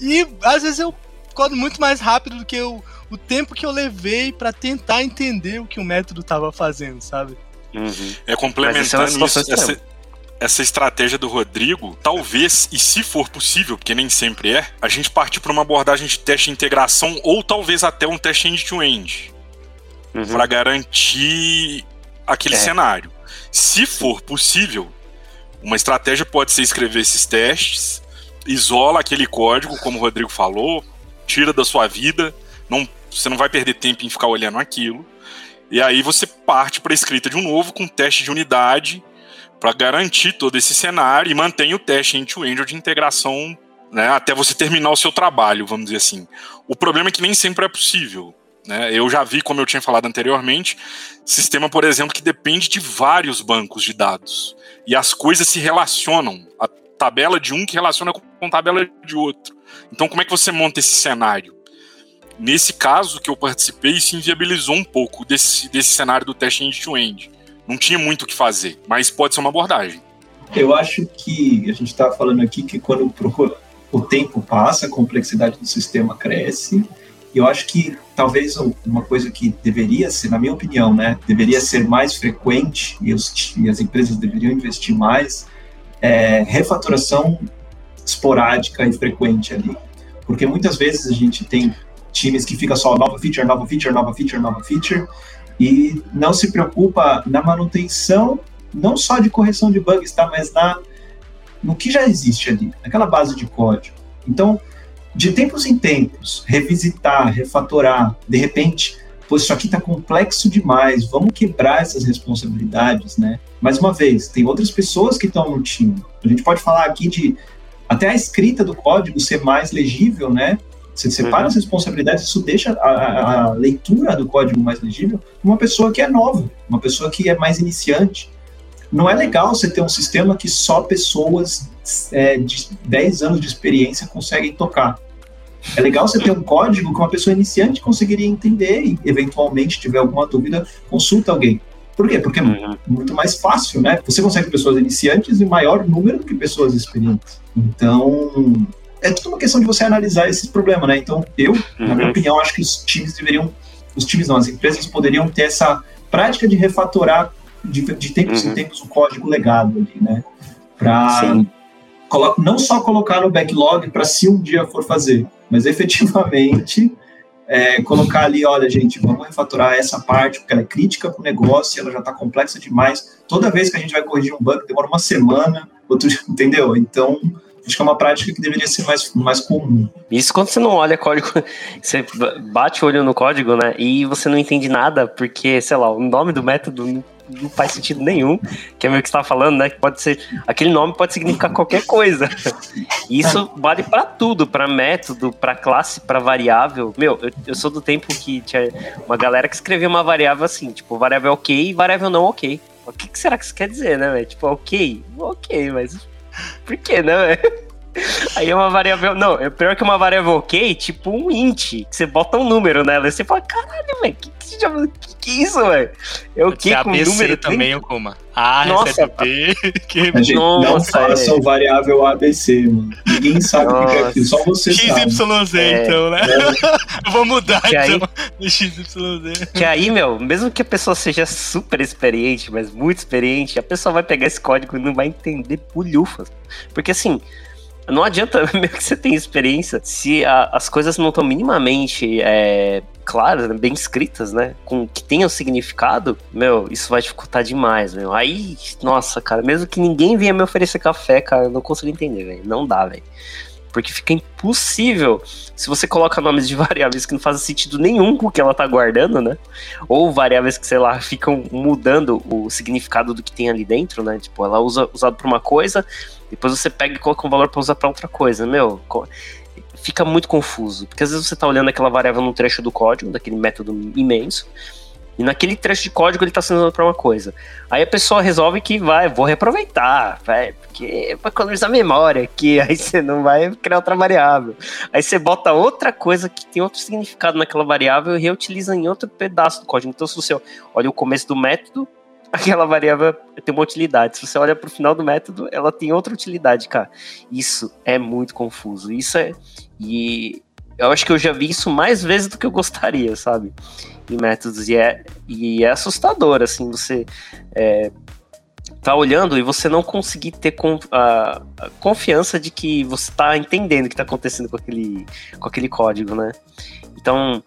E às vezes eu codo muito mais rápido do que o tempo que eu levei pra tentar entender o que o método tava fazendo, sabe? Uhum. É complementando isso, essa estratégia do Rodrigo, talvez, e se for possível, porque nem sempre é, a gente partir pra uma abordagem de teste de integração ou talvez até um teste end-to-end. Uhum. Pra garantir aquele cenário. Se for possível, uma estratégia pode ser escrever esses testes, isola aquele código, como o Rodrigo falou, tira da sua vida, você não vai perder tempo em ficar olhando aquilo, e aí você parte para a escrita de um novo com teste de unidade para garantir todo esse cenário e mantém o teste end-to-end de integração, né, até você terminar o seu trabalho, vamos dizer assim. O problema é que nem sempre é possível, né? Eu já vi, como eu tinha falado anteriormente, sistema, por exemplo, que depende de vários bancos de dados e as coisas se relacionam, a tabela de um que relaciona com tabela de outro. Então, como é que você monta esse cenário? Nesse caso que eu participei, isso inviabilizou um pouco desse cenário do teste end-to-end. Não tinha muito o que fazer, mas pode ser uma abordagem. Eu acho que a gente está falando aqui que quando o tempo passa, a complexidade do sistema cresce. E eu acho que talvez uma coisa que deveria ser, na minha opinião, né, deveria ser mais frequente e as empresas deveriam investir mais, refaturação esporádica e frequente ali. Porque muitas vezes a gente tem times que fica só nova feature, e não se preocupa na manutenção, não só de correção de bugs, tá? Mas no que já existe ali, naquela base de código. Então, de tempos em tempos, revisitar, refatorar, de repente, pô, isso aqui tá complexo demais, vamos quebrar essas responsabilidades, né? Mais uma vez, tem outras pessoas que estão no time. A gente pode falar aqui de até a escrita do código ser mais legível, né? Você separa as responsabilidades, isso deixa a leitura do código mais legível pra uma pessoa que é nova, uma pessoa que é mais iniciante. Não é legal você ter um sistema que só pessoas de 10 anos de experiência conseguem tocar. É legal você ter um código que uma pessoa iniciante conseguiria entender e, eventualmente, tiver alguma dúvida, consulta alguém. Por quê? Porque é muito mais fácil, né? Você consegue pessoas iniciantes e maior número do que pessoas experientes. Então, é tudo uma questão de você analisar esses problemas, né? Então, na minha opinião, acho que as empresas poderiam ter essa prática de refatorar de tempos em tempos o código legado ali, né? Para não só colocar no backlog para se um dia for fazer, mas efetivamente colocar ali, olha, gente, vamos refaturar essa parte, porque ela é crítica para o negócio, ela já está complexa demais. Toda vez que a gente vai corrigir um bug, demora uma semana, outro dia, entendeu? Então, acho que é uma prática que deveria ser mais comum. Isso quando você não olha código, você bate o olho no código, né? E você não entende nada, porque, sei lá, o nome do método não faz sentido nenhum, que é meio que você estava falando, né? Que pode ser, aquele nome pode significar qualquer coisa. E isso vale para tudo, para método, para classe, para variável. Meu, eu sou do tempo que tinha uma galera que escrevia uma variável assim, tipo, variável ok e variável não ok. O que será que isso quer dizer, né, velho? Tipo, ok? Ok, mas por que, né, velho? Aí é uma variável... Não, é pior que uma variável ok, tipo um int, que você bota um número nela e você fala, caralho, velho, que é isso, velho? É o que com o número também, o Kuma. Ah, nossa, B. Que... Não façam variável ABC, mano. Ninguém sabe o que é aquilo, só você sabe. XYZ, então, né? É. Vou mudar, que então, aí... XYZ. Que aí, meu, mesmo que a pessoa seja super experiente, mas muito experiente, a pessoa vai pegar esse código e não vai entender bulhufas. Porque, assim... Não adianta, mesmo que você tenha experiência, se as coisas não estão minimamente claras, bem escritas, né? Com que tenham significado, meu, isso vai dificultar demais, meu. Aí, nossa, cara, mesmo que ninguém venha me oferecer café, cara, eu não consigo entender, velho. Não dá, velho. Porque fica impossível se você coloca nomes de variáveis que não fazem sentido nenhum com o que ela tá guardando, né? Ou variáveis que, sei lá, ficam mudando o significado do que tem ali dentro, né? Tipo, ela usa usado pra uma coisa, depois você pega e coloca um valor pra usar pra outra coisa, meu. Fica muito confuso. Porque às vezes você tá olhando aquela variável num trecho do código, daquele método imenso, e naquele trecho de código ele tá sendo usado pra uma coisa. Aí a pessoa resolve que vou reaproveitar, porque vai economizar memória aqui, aí você não vai criar outra variável. Aí você bota outra coisa que tem outro significado naquela variável e reutiliza em outro pedaço do código. Então se você olha o começo do método, aquela variável tem uma utilidade. Se você olha pro final do método, ela tem outra utilidade, cara. Isso é muito confuso. E eu acho que eu já vi isso mais vezes do que eu gostaria, sabe? Em métodos, e é assustador, assim, você tá olhando e você não conseguir ter a confiança de que você tá entendendo o que tá acontecendo com aquele código, né? Então,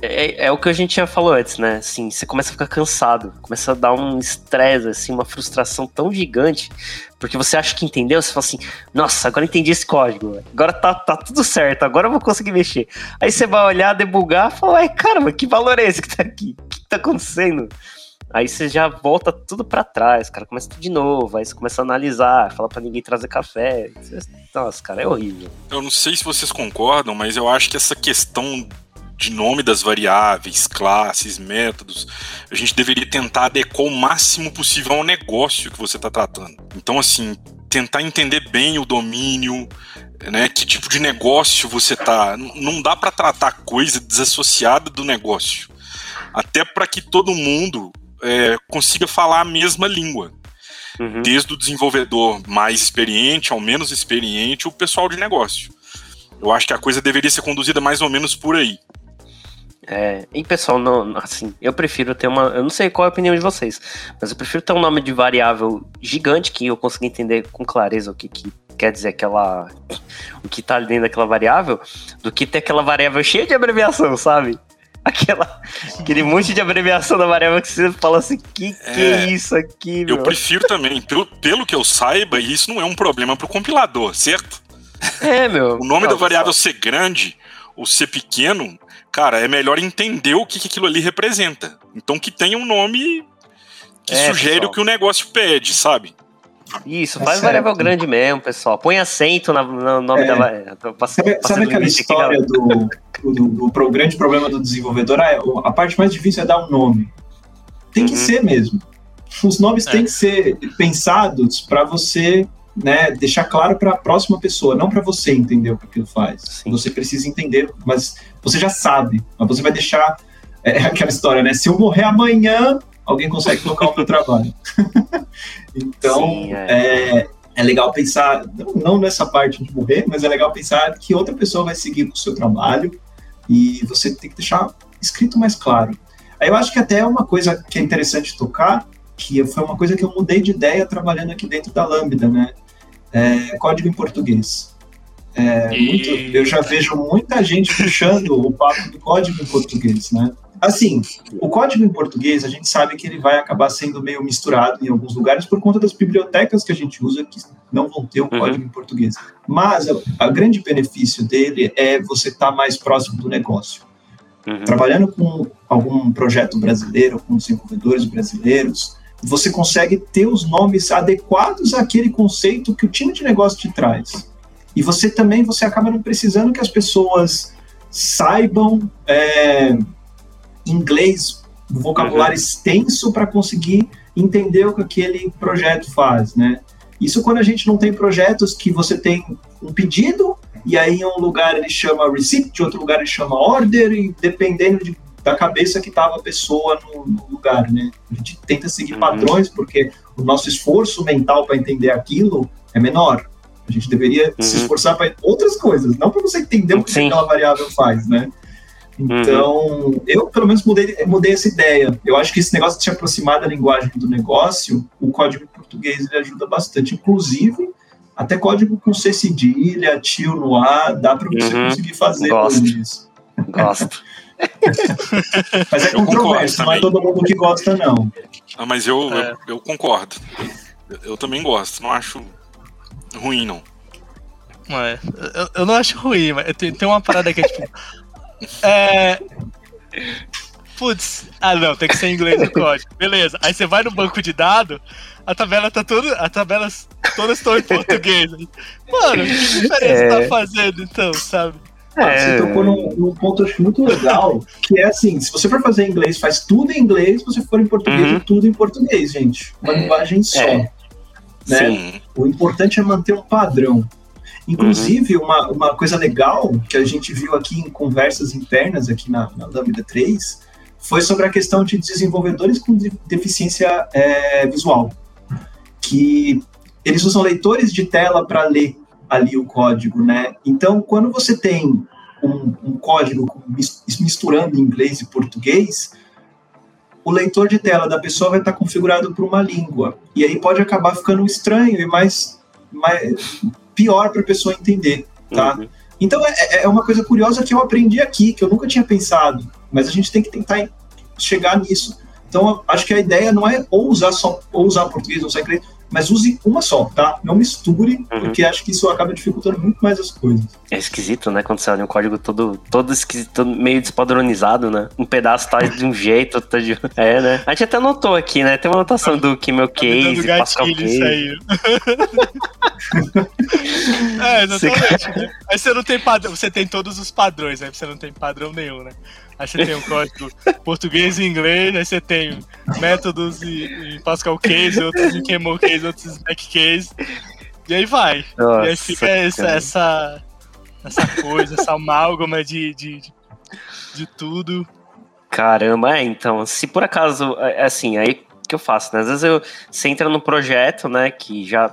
é o que a gente já falou antes, né? Assim, você começa a ficar cansado, começa a dar um estresse, assim, uma frustração tão gigante, porque você acha que entendeu, você fala assim, nossa, agora entendi esse código, agora tá tudo certo, agora eu vou conseguir mexer. Aí você vai olhar, debugar, e fala, ué, caramba, que valor é esse que tá aqui? O que tá acontecendo? Aí você já volta tudo pra trás, cara, começa tudo de novo, aí você começa a analisar, fala pra ninguém trazer café. Nossa, cara, é horrível. Eu não sei se vocês concordam, mas eu acho que essa questão de nome das variáveis, classes, métodos, a gente deveria tentar adequar o máximo possível ao negócio que você está tratando. Então, assim, tentar entender bem o domínio, né, que tipo de negócio você está. Não dá para tratar coisa desassociada do negócio. Até para que todo mundo consiga falar a mesma língua. Uhum. Desde o desenvolvedor mais experiente ao menos experiente, o pessoal de negócio. Eu acho que a coisa deveria ser conduzida mais ou menos por aí. E pessoal, não, assim, eu prefiro ter uma... Eu não sei qual é a opinião de vocês, mas eu prefiro ter um nome de variável gigante que eu consiga entender com clareza o que quer dizer o que tá ali dentro daquela variável, do que ter aquela variável cheia de abreviação, sabe? Aquele monte de abreviação da variável que você fala assim, que é isso aqui, meu? Eu prefiro também, pelo que eu saiba, e isso não é um problema pro compilador, certo? Meu. O nome da variável ser grande ou ser pequeno, cara, é melhor entender o que aquilo ali representa. Então que tenha um nome que sugere pessoal, o que o negócio pede, sabe? Isso, faz variável grande mesmo, pessoal. Põe acento no nome da variável. Sabe aquela história do grande problema do desenvolvedor? A parte mais difícil é dar um nome. Tem que ser mesmo. Os nomes têm que ser pensados para você... Né, deixar claro para a próxima pessoa, não para você entender o que aquilo faz. Sim. Você precisa entender, mas você já sabe. Mas você vai deixar aquela história, né? Se eu morrer amanhã, alguém consegue tocar o meu trabalho. Então, sim, é legal pensar, não nessa parte de morrer, mas é legal pensar que outra pessoa vai seguir com o seu trabalho e você tem que deixar escrito mais claro. Aí eu acho que até é uma coisa que é interessante tocar, que foi uma coisa que eu mudei de ideia trabalhando aqui dentro da Lambda, né? Código em português. Eu já vejo muita gente puxando o papo do código em português, né? Assim, o código em português, a gente sabe que ele vai acabar sendo meio misturado em alguns lugares por conta das bibliotecas que a gente usa que não vão ter o código em português. Mas o grande benefício dele é você estar mais próximo do negócio. Trabalhando com algum projeto brasileiro, com desenvolvedores brasileiros, você consegue ter os nomes adequados àquele conceito que o time de negócio te traz. E você também, você acaba não precisando que as pessoas saibam... inglês, um vocabulário extenso para conseguir entender o que aquele projeto faz, né? Isso quando a gente não tem projetos que você tem um pedido e aí em um lugar ele chama receipt, em outro lugar ele chama order e dependendo da cabeça que estava a pessoa no lugar, né? A gente tenta seguir padrões porque o nosso esforço mental para entender aquilo é menor. A gente deveria se esforçar para outras coisas, não para você entender o que aquela variável faz, né? Então, eu pelo menos mudei essa ideia. Eu acho que esse negócio de se aproximar da linguagem do negócio, o código em português ele ajuda bastante. Inclusive, até código com C cedilha, tio no A, dá para você conseguir fazer tudo isso. Gosto. Mas é controverso, não é todo mundo que gosta, não. Ah, mas eu concordo. Eu também gosto, não acho ruim, não. É, eu não acho ruim, mas tem uma parada que é tipo... tem que ser em inglês o código. Beleza, aí você vai no banco de dados, as tabelas todas estão em português. Mano, que diferença tá fazendo então, sabe? Você tocou num ponto acho muito legal, que é assim, se você for fazer em inglês, faz tudo em inglês, se você for em português, tudo em português, gente. Uma linguagem só. Né? Sim. O importante é manter um padrão. Inclusive, uma coisa legal que a gente viu aqui em conversas internas aqui na Lambda 3 foi sobre a questão de desenvolvedores com deficiência visual, que eles usam leitores de tela para ler ali o código, né? Então, quando você tem um código misturando inglês e português, o leitor de tela da pessoa vai estar configurado para uma língua, e aí pode acabar ficando estranho e mais pior para a pessoa entender, tá? Então, é uma coisa curiosa que eu aprendi aqui, que eu nunca tinha pensado, mas a gente tem que tentar chegar nisso. Então, acho que a ideia não é ou usar português ou usar inglês, mas use uma só, tá? Não misture, porque acho que isso acaba dificultando muito mais as coisas. É esquisito, né? Quando você olha um código todo esquisito, todo meio despadronizado, né? Um pedaço tá de um jeito, outro tá de outro. É, né? A gente até anotou aqui, né? Tem uma anotação do que meu case, Pascal case. Exatamente. Né? Aí você não tem padrão, você tem todos os padrões, aí você não tem padrão nenhum, né? Aí você tem um código português e inglês, aí você tem métodos em Pascal case, outros em Camel case, outros em Back case, e aí vai. Nossa, e aí fica essa coisa, essa amálgama de tudo. Caramba, então, se por acaso, assim, aí que eu faço, né? Às vezes você entra num projeto, né, que já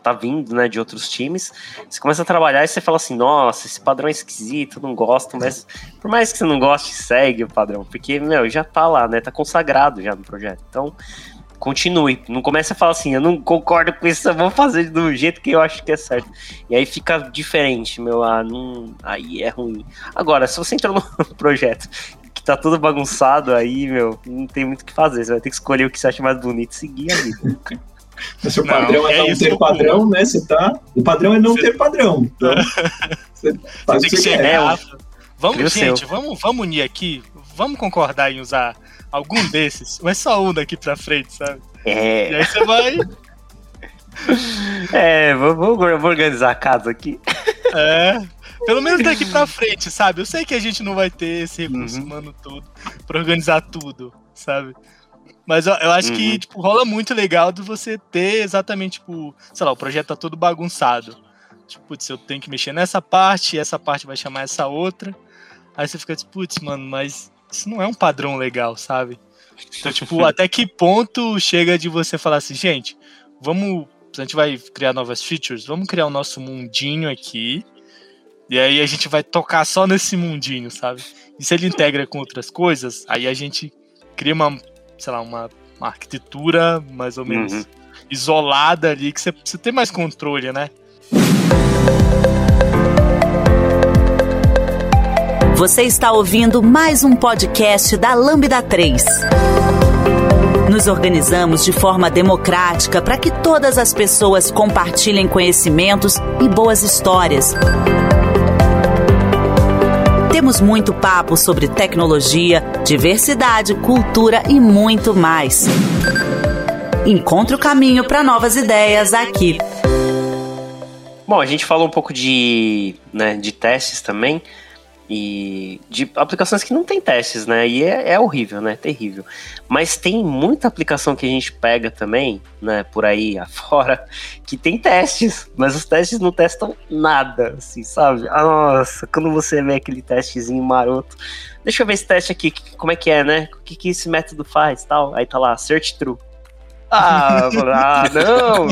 tá vindo, né, de outros times, você começa a trabalhar e você fala assim, nossa, esse padrão é esquisito, não gosto, mas por mais que você não goste, segue o padrão, porque, meu, já tá lá, né, tá consagrado já no projeto, então continue, não comece a falar assim, eu não concordo com isso, eu vou fazer do jeito que eu acho que é certo, e aí fica diferente, meu, aí é ruim. Agora, se você entra num projeto que tá tudo bagunçado aí, meu, não tem muito o que fazer, você vai ter que escolher o que você acha mais bonito e seguir ali. O seu padrão é não ter padrão, né? Você tá... O padrão é não ter padrão. Então, você faz o que você quer. Vamos, gente, vamos unir aqui, vamos concordar em usar algum desses, mas só um daqui pra frente, sabe? E aí você vai... vou organizar a casa aqui. Pelo menos daqui pra frente, sabe? Eu sei que a gente não vai ter esse recurso humano todo pra organizar tudo, sabe? Mas eu acho que, tipo, rola muito legal de você ter exatamente, tipo, sei lá, o projeto tá todo bagunçado. Tipo, putz, eu tenho que mexer nessa parte, essa parte vai chamar essa outra. Aí você fica tipo, putz, mano, mas isso não é um padrão legal, sabe? Então, tipo, até que ponto chega de você falar assim, gente, a gente vai criar novas features, vamos criar o nosso mundinho aqui. E aí a gente vai tocar só nesse mundinho, sabe? E se ele integra com outras coisas, aí a gente cria uma arquitetura mais ou menos isolada ali, que você tem mais controle, né? Você está ouvindo mais um podcast da Lambda 3. Nos organizamos de forma democrática para que todas as pessoas compartilhem conhecimentos e boas histórias. Temos muito papo sobre tecnologia, diversidade, cultura e muito mais. Encontre o caminho para novas ideias aqui. Bom, a gente falou um pouco de testes também e de aplicações que não tem testes, né? E é horrível, né? Terrível. Mas tem muita aplicação que a gente pega também, né? Por aí afora, que tem testes, mas os testes não testam nada, assim, sabe? Nossa, quando você vê aquele testezinho maroto, deixa eu ver esse teste aqui, como é que é, né? O que esse método faz, tal? Aí tá lá, search true. Ah, não!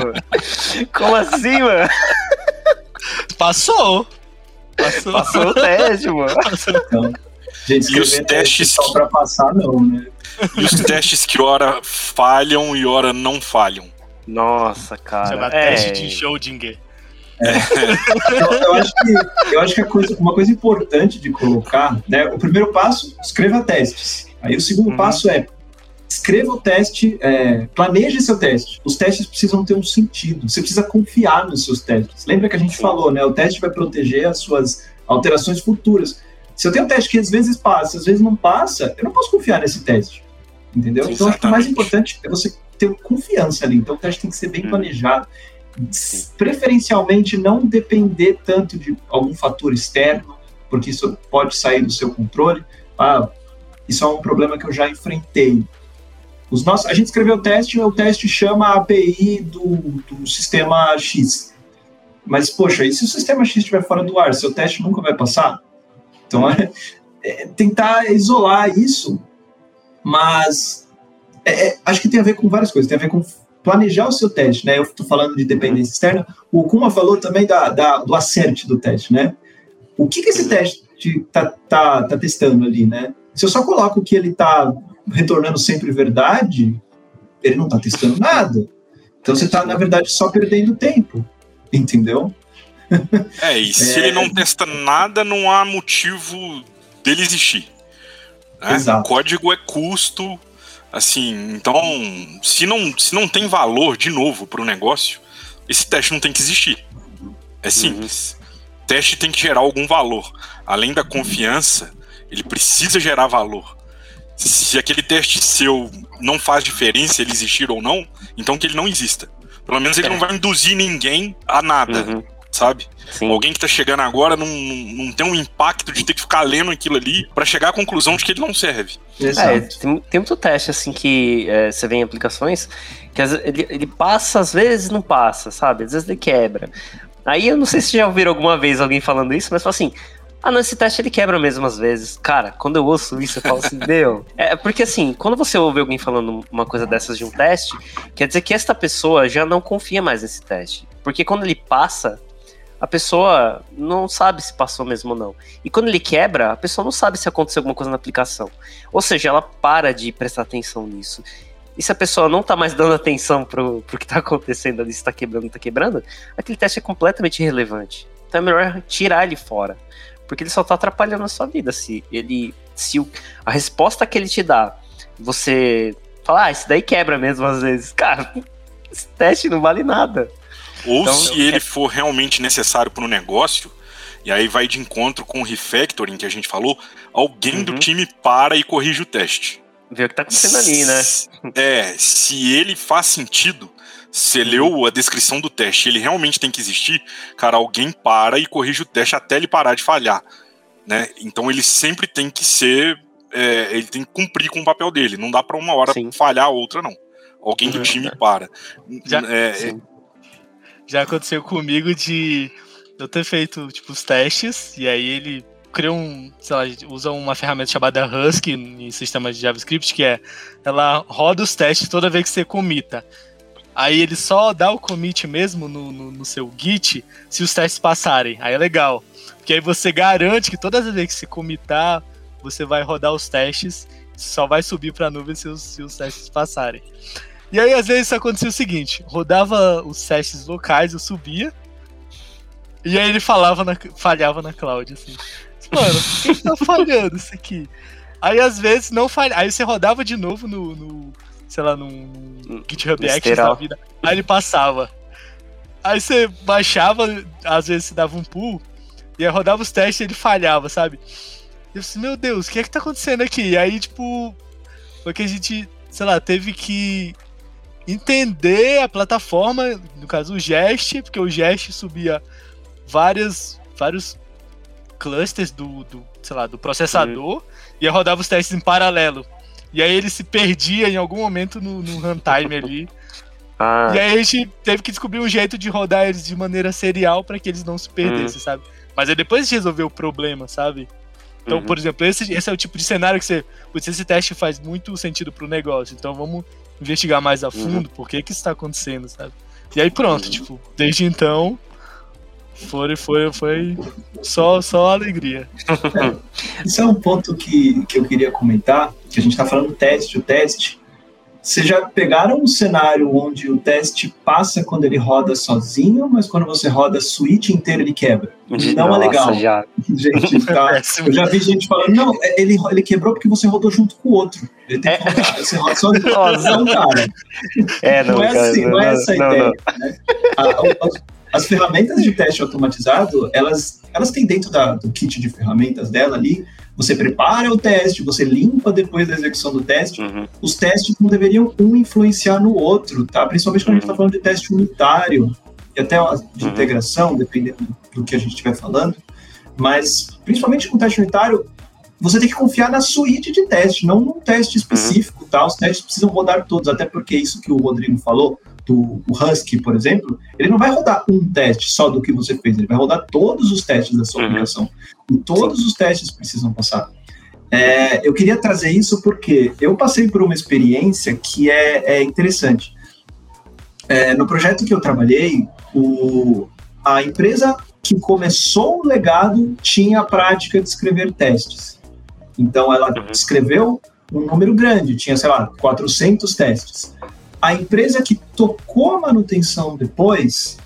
Como assim, mano? Passou o teste, mano. Então, gente, e os testes só pra passar, não, né? E os testes que ora falham e ora não falham. Nossa, cara. Chama teste de Schrödinger. Eu acho que uma coisa importante de colocar, né? O primeiro passo, escreva testes. Aí o segundo passo é escreva o teste, planeje seu teste. Os testes precisam ter um sentido. Você precisa confiar nos seus testes. Lembra que a gente falou, né? O teste vai proteger as suas alterações futuras. Se eu tenho um teste que às vezes passa, às vezes não passa, eu não posso confiar nesse teste. Entendeu? Sim, então, acho que o mais importante é você ter confiança ali. Então, o teste tem que ser bem planejado. Preferencialmente, não depender tanto de algum fator externo, porque isso pode sair do seu controle. Ah, isso é um problema que eu já enfrentei. A gente escreveu o teste chama a API do sistema X. Mas, poxa, e se o sistema X estiver fora do ar, seu teste nunca vai passar? Então, tentar isolar isso, mas acho que tem a ver com várias coisas. Tem a ver com planejar o seu teste, né? Eu estou falando de dependência externa. O Kuma falou também do assert do teste, né? O que esse teste está testando ali, né? Se eu só coloco que ele está retornando sempre verdade, ele não está testando nada. Então você está, na verdade, só perdendo tempo. Entendeu? E se ele não testa nada, não há motivo dele existir. Né? Exato. O código é custo, assim, então, se não tem valor, de novo, para o negócio, esse teste não tem que existir. É simples. O teste tem que gerar algum valor. Além da confiança, ele precisa gerar valor. Se aquele teste seu não faz diferença ele existir ou não, então que ele não exista. Pelo menos ele não vai induzir ninguém a nada, sabe? Sim. Alguém que tá chegando agora não tem um impacto de ter que ficar lendo aquilo ali pra chegar à conclusão de que ele não serve. Tem muito teste, assim, que você vê em aplicações que ele passa, às vezes não passa, sabe? Às vezes ele quebra. Aí eu não sei se já ouviram alguma vez alguém falando isso, mas fala assim... Ah, não, esse teste ele quebra mesmo às vezes. Cara, quando eu ouço isso, eu falo assim, meu... Porque assim, quando você ouve alguém falando uma coisa dessas de um teste, quer dizer que esta pessoa já não confia mais nesse teste. Porque quando ele passa, a pessoa não sabe se passou mesmo ou não. E quando ele quebra, a pessoa não sabe se aconteceu alguma coisa na aplicação. Ou seja, ela para de prestar atenção nisso. E se a pessoa não tá mais dando atenção pro que tá acontecendo ali, se tá quebrando, aquele teste é completamente irrelevante. Então é melhor tirar ele fora. Porque ele só está atrapalhando a sua vida. Se a resposta que ele te dá, você fala, isso daí quebra mesmo às vezes. Cara, esse teste não vale nada. Ou então, se ele for realmente necessário para o negócio, e aí vai de encontro com o refactoring que a gente falou, alguém do time para e corrige o teste. Vê o que está acontecendo ali, né? Se ele faz sentido, você leu a descrição do teste, ele realmente tem que existir, cara, alguém para e corrige o teste até ele parar de falhar, né? Então ele sempre tem que ser, ele tem que cumprir com o papel dele, não dá para uma hora falhar a outra, não. Alguém do time para. Já aconteceu comigo de eu ter feito, tipo, os testes, e aí ele cria usa uma ferramenta chamada Husky em sistemas de JavaScript, que ela roda os testes toda vez que você comita. Aí ele só dá o commit mesmo no seu Git se os testes passarem. Aí é legal. Porque aí você garante que todas as vezes que você commitar, você vai rodar os testes. Só vai subir para a nuvem se os testes passarem. E aí às vezes acontecia o seguinte. Rodava os testes locais, eu subia. E aí ele falhava falhava na cloud. Assim. mano, por que tá falhando isso aqui? Aí às vezes não falha. Aí você rodava de novo no sei lá, no GitHub Actions da vida. Aí ele passava. Aí você baixava, às vezes você dava um pull, e aí rodava os testes e ele falhava, sabe? Eu disse, meu Deus, o que é que tá acontecendo aqui? E aí, tipo, foi que a gente, sei lá, teve que entender a plataforma, no caso o Jest, porque o Jest subia vários clusters do processador, e rodava os testes em paralelo. E aí ele se perdia em algum momento no runtime ali. Ah. E aí a gente teve que descobrir um jeito de rodar eles de maneira serial para que eles não se perdessem, sabe? Mas aí depois a gente resolveu o problema, sabe? Então, por exemplo, esse é o tipo de cenário que você... Esse teste faz muito sentido pro negócio, então vamos investigar mais a fundo por que isso tá acontecendo, sabe? E aí pronto, tipo, desde então... Foi só alegria. Isso é um ponto que eu queria comentar, que a gente está falando teste. Vocês já pegaram um cenário onde o teste passa quando ele roda sozinho, mas quando você roda a suíte inteira ele quebra? Não é legal. Já. Gente, tá? Eu já vi gente falando, não, ele quebrou porque você rodou junto com o outro. Ele tem que rodar, você roda só não, cara. Não é essa a ideia. Não. Né? As ferramentas de teste automatizado, elas têm dentro do kit de ferramentas dela ali, você prepara o teste, você limpa depois da execução do teste, os testes não deveriam um influenciar no outro, tá? Principalmente quando a gente está falando de teste unitário, e até de integração, dependendo do que a gente estiver falando, mas principalmente com teste unitário, você tem que confiar na suíte de teste, não num teste específico, tá? Os testes precisam rodar todos, até porque isso que o Rodrigo falou, o Husky, por exemplo, ele não vai rodar um teste só do que você fez, ele vai rodar todos os testes da sua aplicação. E todos os testes precisam passar. Eu queria trazer isso porque eu passei por uma experiência que é interessante. No projeto que eu trabalhei, a empresa que começou o legado tinha a prática de escrever testes. Então, ela escreveu um número grande, tinha, sei lá, 400 testes. A empresa que tocou a manutenção depois,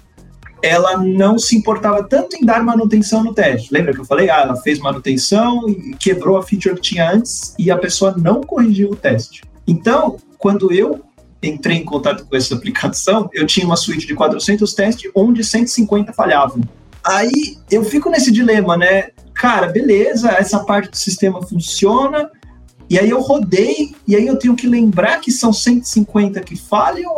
ela não se importava tanto em dar manutenção no teste. Lembra que eu falei? Ela fez manutenção e quebrou a feature que tinha antes e a pessoa não corrigiu o teste. Então, quando eu entrei em contato com essa aplicação, eu tinha uma suite de 400 testes onde 150 falhavam. Aí eu fico nesse dilema, né? Cara, beleza, essa parte do sistema funciona... E aí eu rodei, e aí eu tenho que lembrar que são 150 que falham,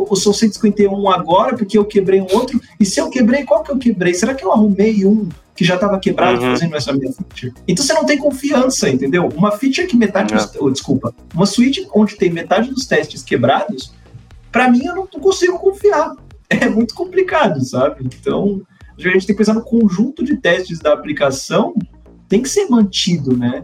ou são 151 agora, porque eu quebrei um outro. E se eu quebrei, qual que eu quebrei? Será que eu arrumei um que já estava quebrado fazendo essa minha feature? Então você não tem confiança, entendeu? Uma feature que metade... uma suite onde tem metade dos testes quebrados, para mim eu não consigo confiar. É muito complicado, sabe? Então, a gente tem que pensar no conjunto de testes da aplicação, tem que ser mantido, né?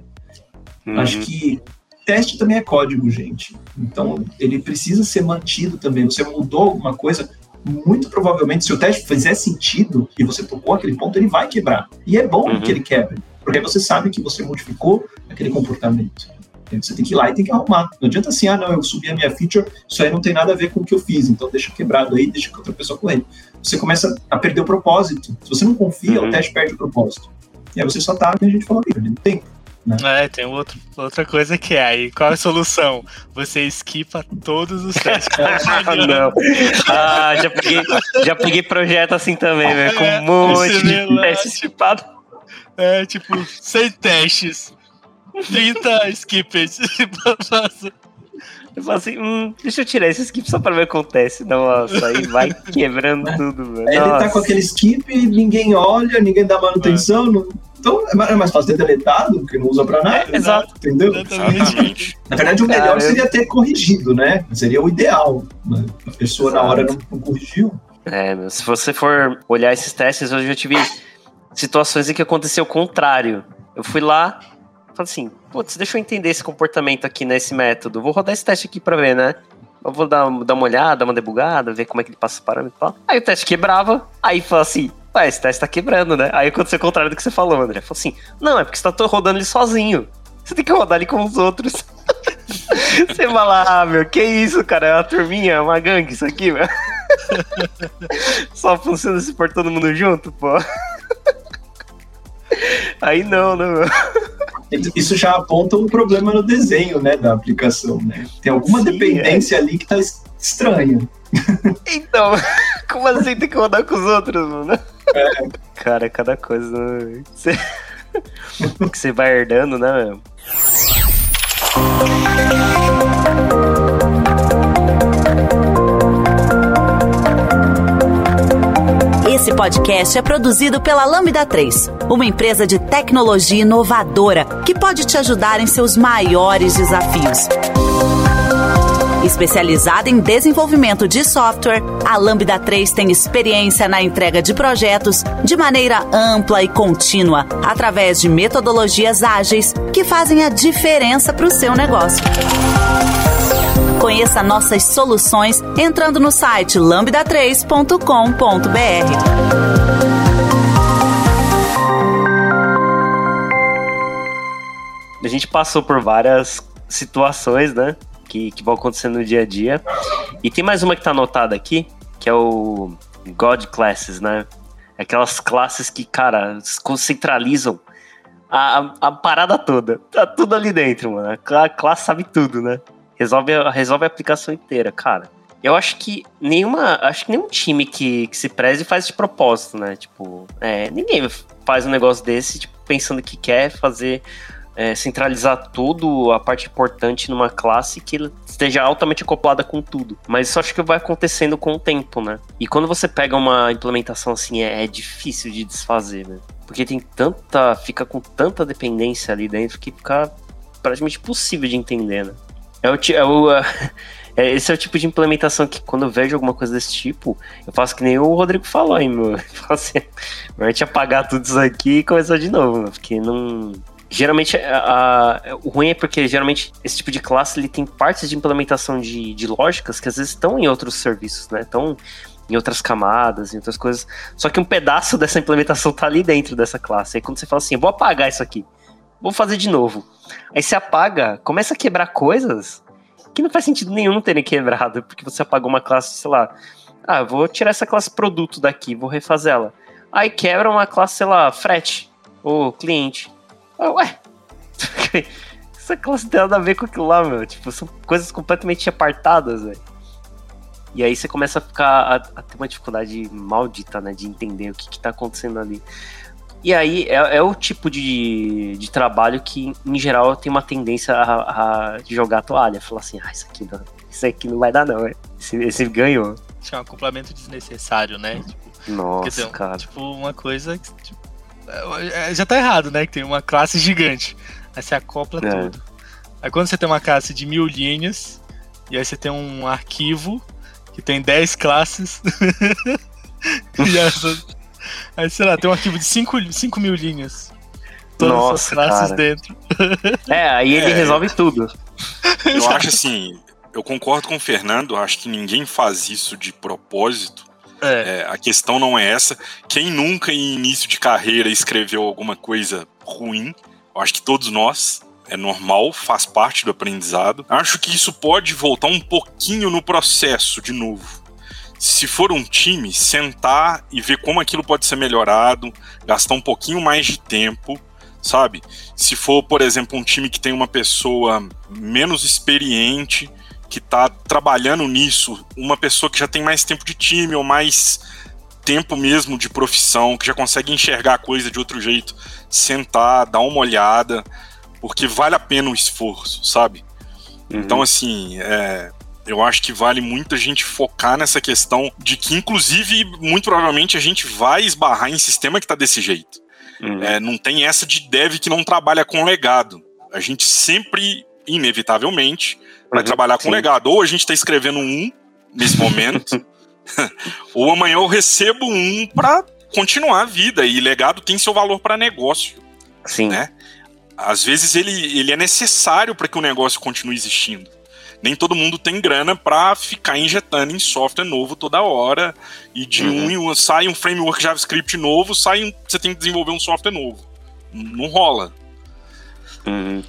Acho que teste também é código, gente. Então, ele precisa ser mantido também. Você mudou alguma coisa, muito provavelmente, se o teste fizer sentido e você tocou aquele ponto, ele vai quebrar. E é bom que ele quebre, porque você sabe que você modificou aquele comportamento. Então, você tem que ir lá e tem que arrumar. Não adianta assim, eu subi a minha feature, isso aí não tem nada a ver com o que eu fiz, então deixa quebrado aí, deixa que outra pessoa corrija. Você começa a perder o propósito. Se você não confia, o teste perde o propósito. E aí você só tá, e a gente fala, perdendo tempo. Não. Tem outra coisa que é aí. Qual é a solução? Você esquipa todos os testes. Não. Já peguei projeto assim também, velho. Com um monte de testes esquipados. Tipo, 100 testes. 30 skips. Eu falo assim, deixa eu tirar esse skip só pra ver o que acontece. Nossa, aí vai quebrando tudo, velho. Ele tá com aquele skip, ninguém olha, ninguém dá manutenção, não... Então, é mais fácil ter deletado, porque não usa pra nada. Exato. Entendeu? Exatamente. Na verdade, o melhor seria ter corrigido, né? Seria o ideal. Mas a pessoa, na hora, não corrigiu. Se você for olhar esses testes, hoje eu já tive situações em que aconteceu o contrário. Eu fui lá, falei assim, putz, deixa eu entender esse comportamento aqui, nesse método. Vou rodar esse teste aqui pra ver, né? Eu vou dar uma olhada, uma debugada, ver como é que ele passa o parâmetro e tal. Aí o teste quebrava, aí fala assim... esse teste tá quebrando, né? Aí aconteceu o contrário do que você falou, André. Falou assim, não, é porque você tá rodando ele sozinho. Você tem que rodar ele com os outros. Você vai lá, que isso, cara? É uma turminha, é uma gangue isso aqui, velho. Só funciona se for todo mundo junto, pô. Aí não, né? Isso já aponta um problema no desenho, né, da aplicação, né? Tem alguma dependência ali que tá estranha. Então, como assim tem que rodar com os outros, mano? É. Cara, cada coisa, né? Que você vai herdando, né, meu? Esse podcast é produzido pela Lambda 3, uma empresa de tecnologia inovadora que pode te ajudar em seus maiores desafios. Especializada em desenvolvimento de software, a Lambda 3 tem experiência na entrega de projetos de maneira ampla e contínua, através de metodologias ágeis que fazem a diferença para o seu negócio. Conheça nossas soluções entrando no site lambda3.com.br. A gente passou por várias situações, né? Que vão acontecer no dia a dia. E tem mais uma que tá anotada aqui, que é o God Classes, né? Aquelas classes que, cara, centralizam a parada toda. Tá tudo ali dentro, mano. A classe sabe tudo, né? Resolve a aplicação inteira, cara. Eu acho que nenhum time que se preze faz de propósito, né? Tipo, ninguém faz um negócio desse, tipo, pensando que quer fazer... centralizar tudo, a parte importante numa classe que esteja altamente acoplada com tudo. Mas isso acho que vai acontecendo com o tempo, né? E quando você pega uma implementação assim, é difícil de desfazer, né? Porque tem tanta... Fica com tanta dependência ali dentro que fica praticamente impossível de entender, né? Esse é o tipo de implementação que quando eu vejo alguma coisa desse tipo, eu faço que nem o Rodrigo falou aí, meu. Eu falo assim, vai te apagar tudo isso aqui e começar de novo, né? Porque não... Geralmente, o ruim é porque geralmente esse tipo de classe ele tem partes de implementação de lógicas que às vezes estão em outros serviços, né? Estão em outras camadas, em outras coisas. Só que um pedaço dessa implementação tá ali dentro dessa classe. Aí quando você fala assim, eu vou apagar isso aqui, vou fazer de novo. Aí você apaga, começa a quebrar coisas que não faz sentido nenhum terem quebrado, porque você apagou uma classe, sei lá, eu vou tirar essa classe produto daqui, vou refazer ela. Aí quebra uma classe, sei lá, frete ou cliente. Ué, essa classe não tem nada a ver com aquilo lá, meu. Tipo, são coisas completamente apartadas, velho. E aí você começa a ficar a ter uma dificuldade maldita, né? De entender o que tá acontecendo ali. E aí é o tipo de trabalho que, em geral, tem uma tendência a jogar a toalha. Falar assim, isso aqui não vai dar não, velho. Esse ganhou. Acho que é um complemento desnecessário, né? Tipo, nossa, dizer, cara. Tipo, uma coisa que... Tipo... Já tá errado, né? Que tem uma classe gigante. Aí você acopla tudo. Aí quando você tem uma classe de 1000 linhas, e aí você tem um arquivo que tem 10 classes. E aí, sei lá, tem um arquivo de 5.000 linhas. Todas as classes dentro. Aí ele resolve tudo. Eu acho assim, eu concordo com o Fernando, acho que ninguém faz isso de propósito. A questão não é essa. Quem nunca em início de carreira escreveu alguma coisa ruim? Eu acho que todos nós, é normal, faz parte do aprendizado. Acho que isso pode voltar um pouquinho no processo de novo. Se for um time, sentar e ver como aquilo pode ser melhorado, gastar um pouquinho mais de tempo, sabe? Se for, por exemplo, um time que tem uma pessoa menos experiente que está trabalhando nisso, uma pessoa que já tem mais tempo de time ou mais tempo mesmo de profissão, que já consegue enxergar a coisa de outro jeito, sentar, dar uma olhada, porque vale a pena o esforço, sabe? Uhum. Então, assim, eu acho que vale muito a gente focar nessa questão de que, inclusive, muito provavelmente a gente vai esbarrar em sistema que está desse jeito. Uhum. Não tem essa de dev que não trabalha com legado. A gente sempre, inevitavelmente, vai trabalhar com legado. Ou a gente está escrevendo um nesse momento, ou amanhã eu recebo um para continuar a vida. E legado tem seu valor para negócio. Sim. Né? Às vezes ele é necessário para que o negócio continue existindo. Nem todo mundo tem grana para ficar injetando em software novo toda hora. E de sai um framework JavaScript novo, você tem que desenvolver um software novo. Não rola.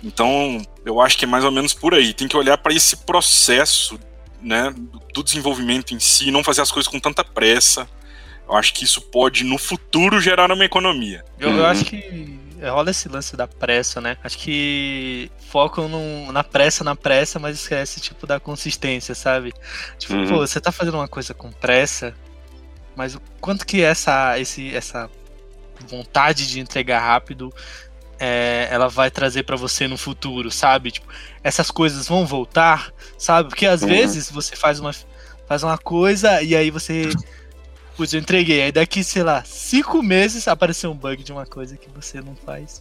Então, eu acho que é mais ou menos por aí. Tem que olhar para esse processo, né, do desenvolvimento em si, não fazer as coisas com tanta pressa. Eu acho que isso pode, no futuro, gerar uma economia. Eu acho que rola esse lance da pressa, né? Acho que focam na pressa, mas esquece, tipo, da consistência, sabe? Tipo, pô, você tá fazendo uma coisa com pressa, mas o quanto que essa vontade de entregar rápido ela vai trazer pra você no futuro, sabe? Tipo, essas coisas vão voltar, sabe? Porque às vezes você faz uma coisa e aí você... Putz, eu entreguei. Aí daqui, sei lá, 5 meses apareceu um bug de uma coisa que você não faz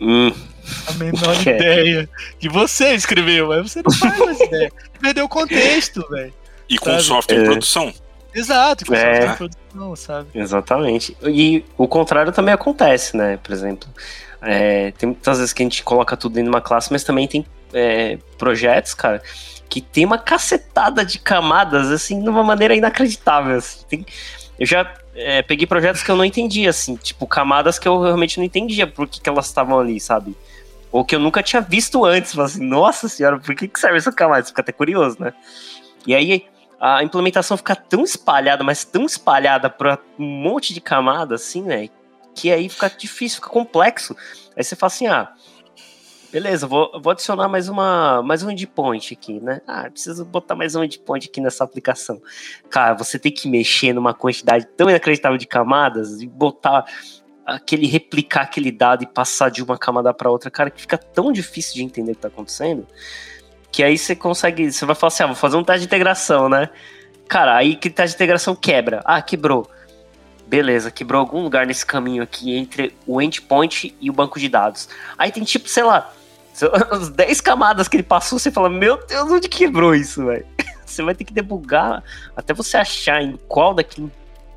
a menor ideia. Que você escreveu, mas você não faz mais ideia. Perdeu o contexto, velho. E com software em produção. Exato, com software em produção, sabe? Exatamente. E o contrário também acontece, né? Por exemplo, tem muitas vezes que a gente coloca tudo dentro de uma classe, mas também tem projetos, cara, que tem uma cacetada de camadas, assim, de uma maneira inacreditável. Assim. Eu já peguei projetos que eu não entendia, assim, tipo, camadas que eu realmente não entendia por que elas estavam ali, sabe? Ou que eu nunca tinha visto antes, mas assim, nossa senhora, por que serve essa camada? Você fica até curioso, né? E aí, a implementação fica tão espalhada, mas tão espalhada pra um monte de camada, assim, né? Que aí fica difícil, fica complexo. Aí você fala assim, beleza, vou adicionar mais um endpoint aqui, né? Preciso botar mais um endpoint aqui nessa aplicação. Cara, você tem que mexer numa quantidade tão inacreditável de camadas e botar replicar aquele dado e passar de uma camada para outra, cara, que fica tão difícil de entender o que tá acontecendo, que aí você vai falar assim, vou fazer um teste de integração, né? Cara, aí que teste de integração quebra. Quebrou. Beleza, quebrou algum lugar nesse caminho aqui entre o endpoint e o banco de dados. Aí tem tipo, sei lá, as 10 camadas que ele passou, você fala, meu Deus, onde quebrou isso, velho? Você vai ter que debugar até você achar em qual daquele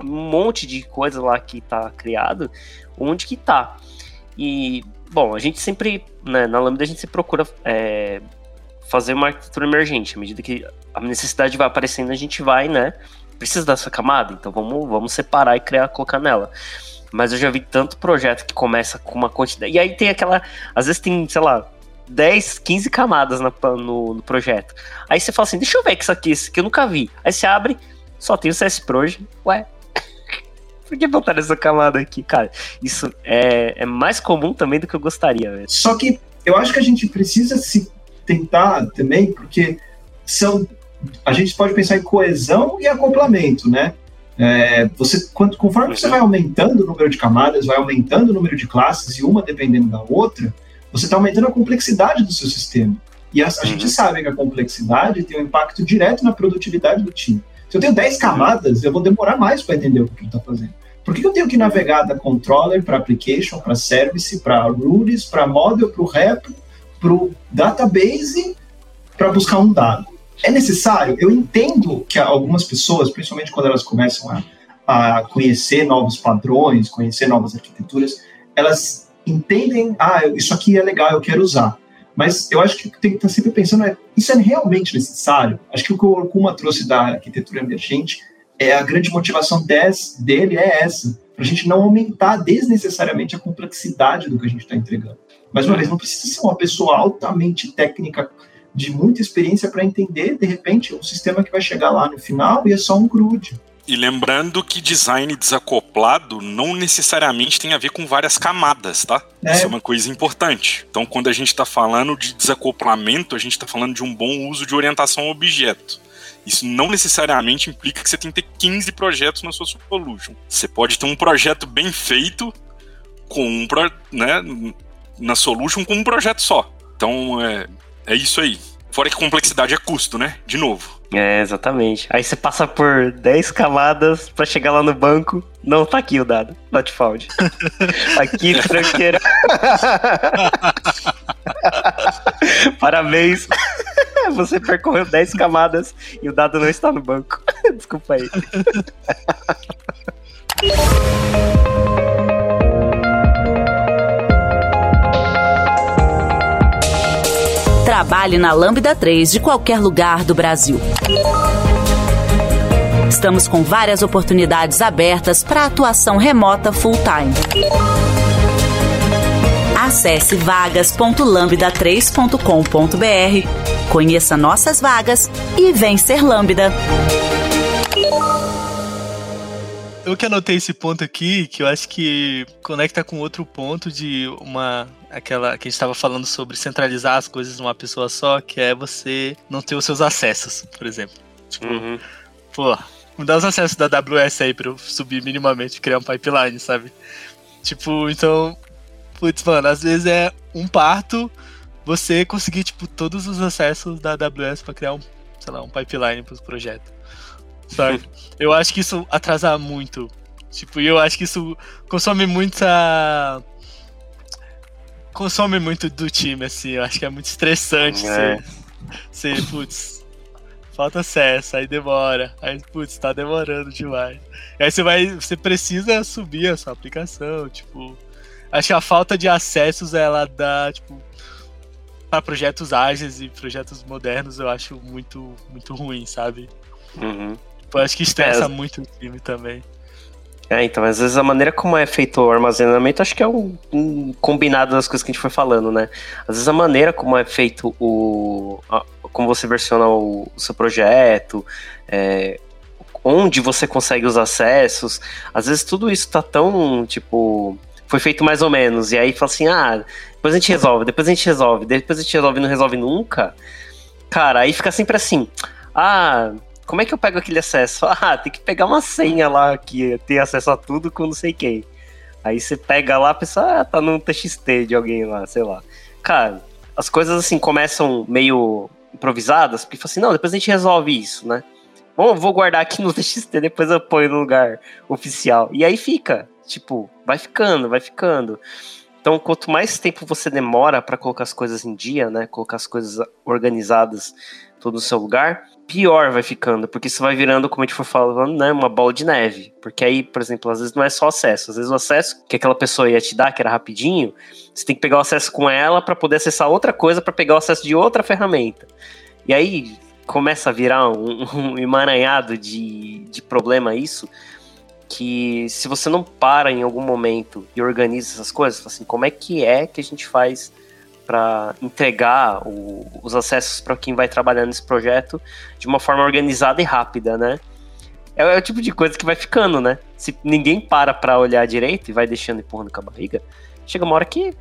monte de coisa lá que tá criado, onde que tá. E, bom, a gente sempre, né, na Lambda a gente sempre procura fazer uma arquitetura emergente. À medida que a necessidade vai aparecendo, a gente vai, né, precisa dessa camada, então vamos separar e colocar nela. Mas eu já vi tanto projeto que começa com uma quantidade... E aí tem aquela... Às vezes tem, sei lá, 10, 15 camadas no projeto. Aí você fala assim, deixa eu ver isso aqui eu nunca vi. Aí você abre, só tem o CSProj. Ué, por que botaram essa camada aqui, cara? Isso é mais comum também do que eu gostaria. Véio. Só que eu acho que a gente precisa se tentar também, porque a gente pode pensar em coesão e acoplamento, né? Conforme você vai aumentando o número de camadas, vai aumentando o número de classes, e uma dependendo da outra, você está aumentando a complexidade do seu sistema. E a gente sabe que a complexidade tem um impacto direto na produtividade do time. Se eu tenho 10 camadas, eu vou demorar mais para entender o que ele está fazendo. Por que eu tenho que navegar da controller para application, para service, para rules, para model, para o repo, para o database, para buscar um dado? É necessário? Eu entendo que algumas pessoas, principalmente quando elas começam a conhecer novos padrões, conhecer novas arquiteturas, elas entendem, isso aqui é legal, eu quero usar. Mas eu acho que tem que estar sempre pensando, isso é realmente necessário? Acho que o que o Kuma trouxe da arquitetura emergente, a grande motivação dele é essa, para a gente não aumentar desnecessariamente a complexidade do que a gente está entregando. Mais uma vez, não precisa ser uma pessoa altamente técnica, de muita experiência para entender, de repente, o sistema que vai chegar lá no final e é só um CRUD. E lembrando que design desacoplado não necessariamente tem a ver com várias camadas, tá? Isso é uma coisa importante. Então, quando a gente está falando de desacoplamento, a gente está falando de um bom uso de orientação ao objeto. Isso não necessariamente implica que você tem que ter 15 projetos na sua solution. Você pode ter um projeto bem feito na solution com um projeto só. Então, é isso aí. Fora que complexidade é custo, né? De novo. Exatamente. Aí você passa por 10 camadas pra chegar lá no banco. Não, tá aqui o dado. Not found. Aqui, tranqueira. Parabéns. Você percorreu 10 camadas e o dado não está no banco. Desculpa aí. Trabalhe na Lambda 3 de qualquer lugar do Brasil. Estamos com várias oportunidades abertas para atuação remota full-time. Acesse vagas.lambda3.com.br, conheça nossas vagas e vem ser Lambda. Eu que anotei esse ponto aqui, que eu acho que conecta com outro ponto de aquela que a gente estava falando sobre centralizar as coisas numa pessoa só, que é você não ter os seus acessos, por exemplo. Tipo, pô, me dá os acessos da AWS aí pra eu subir minimamente, criar um pipeline, sabe? Tipo, então, putz, mano, às vezes é um parto você conseguir, tipo, todos os acessos da AWS pra criar um, sei lá, um pipeline pros projetos, sabe? Eu acho que isso atrasa muito, tipo, e eu acho que isso consome muito do time, assim, eu acho que é muito estressante, você putz, falta acesso, aí demora, aí, putz, tá demorando demais, e aí você precisa subir a sua aplicação, tipo, acho que a falta de acessos, ela dá, tipo, para projetos ágeis e projetos modernos, eu acho muito, muito ruim, sabe? Tipo, acho que estressa muito o time também. É, então, às vezes a maneira como é feito o armazenamento, acho que é um combinado das coisas que a gente foi falando, né? Às vezes a maneira como é feito como você versiona o seu projeto, onde você consegue os acessos, às vezes tudo isso tá tão, tipo, foi feito mais ou menos, e aí fala assim, depois a gente resolve, não resolve nunca, cara, aí fica sempre assim, como é que eu pego aquele acesso? Tem que pegar uma senha lá que tem acesso a tudo com não sei quem. Aí você pega lá, a pessoa tá num TXT de alguém lá, sei lá. Cara, as coisas assim começam meio improvisadas, porque fala assim, não, depois a gente resolve isso, né? Bom, vou guardar aqui no TXT, depois eu ponho no lugar oficial. E aí fica, tipo, vai ficando. Então, quanto mais tempo você demora pra colocar as coisas em dia, né? Colocar as coisas organizadas todo no seu lugar, pior vai ficando, porque isso vai virando, como a gente foi falando, né, uma bola de neve, porque aí, por exemplo, às vezes não é só acesso, às vezes o acesso que aquela pessoa ia te dar, que era rapidinho, você tem que pegar o acesso com ela para poder acessar outra coisa, para pegar o acesso de outra ferramenta, e aí começa a virar um emaranhado de problema isso, que se você não para em algum momento e organiza essas coisas, assim, como é que a gente faz para entregar os acessos para quem vai trabalhar nesse projeto de uma forma organizada e rápida, né? É o tipo de coisa que vai ficando, né? Se ninguém para olhar direito e vai deixando empurrando com a barriga, chega uma hora que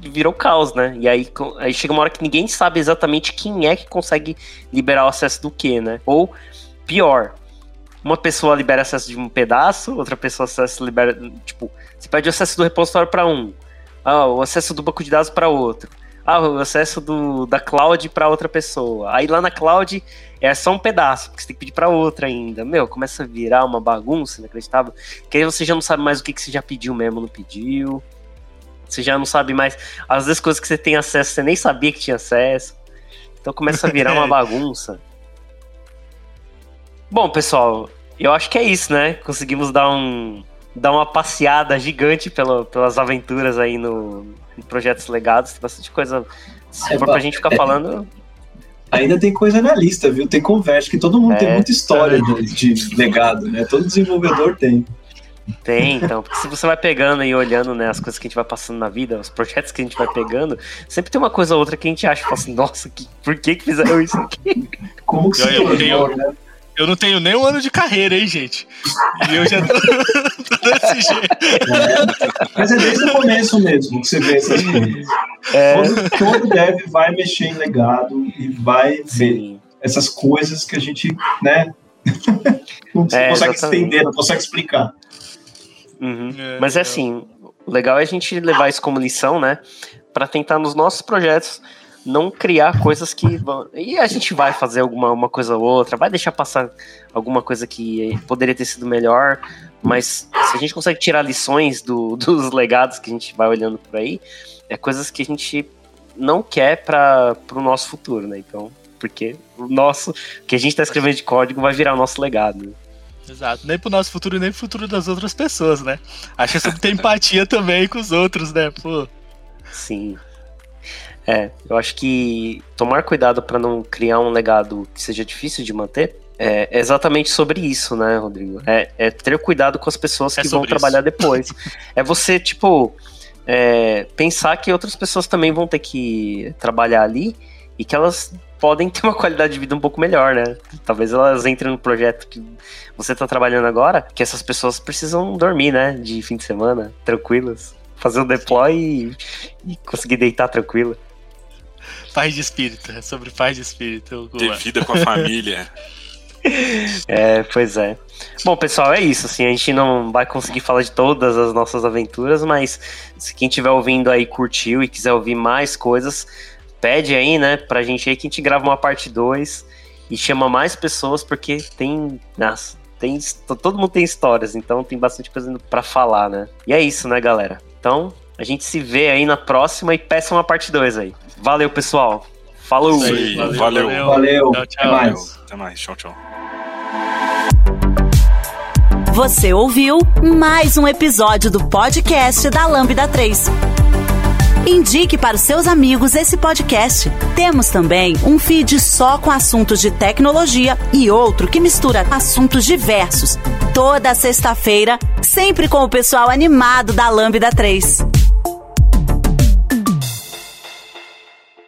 virou caos, né? E aí chega uma hora que ninguém sabe exatamente quem é que consegue liberar o acesso do quê, né? Ou, pior, uma pessoa libera acesso de um pedaço, outra pessoa libera, tipo, você pede o acesso do repositório para um, o acesso do banco de dados para outro. O acesso da cloud para outra pessoa. Aí lá na cloud é só um pedaço, porque você tem que pedir para outra ainda. Meu, começa a virar uma bagunça inacreditável. Porque aí você já não sabe mais o que você já pediu mesmo, não pediu. Você já não sabe mais. Às vezes coisas que você tem acesso, você nem sabia que tinha acesso. Então começa a virar uma bagunça. Bom, pessoal, eu acho que é isso, né? Conseguimos dar uma passeada gigante pelas aventuras aí em projetos legados, tem bastante coisa, se for pra gente ficar falando. Ainda tem coisa na lista, viu? Tem conversa, que todo mundo tem muita história de legado, né? Todo desenvolvedor tem. Tem, então, porque se você vai pegando e olhando, né, as coisas que a gente vai passando na vida, os projetos que a gente vai pegando, sempre tem uma coisa ou outra que a gente acha, fala assim, nossa, por que fizeram isso aqui? Como que né? Eu não tenho nem um ano de carreira, hein, gente? E eu já tô desse jeito. Mas é desde o começo mesmo que você vê essas coisas. Todo dev vai mexer em legado e vai ver essas coisas que a gente, né? Não consegue estender, não consegue explicar. Mas é assim, o legal é a gente levar isso como lição, né? Pra tentar nos nossos projetos não criar coisas que vão... E a gente vai fazer uma coisa ou outra, vai deixar passar alguma coisa que poderia ter sido melhor, mas se a gente consegue tirar lições dos legados que a gente vai olhando por aí, é coisas que a gente não quer para o nosso futuro, né? Então, porque o que a gente está escrevendo de código vai virar o nosso legado. Exato, nem pro nosso futuro, nem pro futuro das outras pessoas, né? Acho que sempre tem empatia também com os outros, né? Pô. Sim. Eu acho que tomar cuidado para não criar um legado que seja difícil de manter é exatamente sobre isso, né, Rodrigo? É ter cuidado com as pessoas que vão trabalhar depois. É você, tipo, pensar que outras pessoas também vão ter que trabalhar ali e que elas podem ter uma qualidade de vida um pouco melhor, né? Talvez elas entrem no projeto que você está trabalhando agora, que essas pessoas precisam dormir, né? De fim de semana, tranquilas. Fazer o deploy e conseguir deitar tranquila. Paz de espírito, é sobre paz de espírito. Ter vida com a família. É, pois é. Bom, pessoal, é isso, assim, a gente não vai conseguir falar de todas as nossas aventuras, mas se quem estiver ouvindo aí curtiu e quiser ouvir mais coisas, pede aí, né, pra gente aí que a gente grava uma parte 2 e chama mais pessoas, porque tem, nossa, tem, todo mundo tem histórias, então tem bastante coisa pra falar, né? E é isso, né, galera? Então, a gente se vê aí na próxima e peça uma parte 2 aí. Valeu, pessoal! Falou! Sim, valeu! Tchau, tchau! Até mais! Tchau! Você ouviu mais um episódio do podcast da Lambda 3. Indique para os seus amigos esse podcast. Temos também um feed só com assuntos de tecnologia e outro que mistura assuntos diversos. Toda sexta-feira, sempre com o pessoal animado da Lambda 3.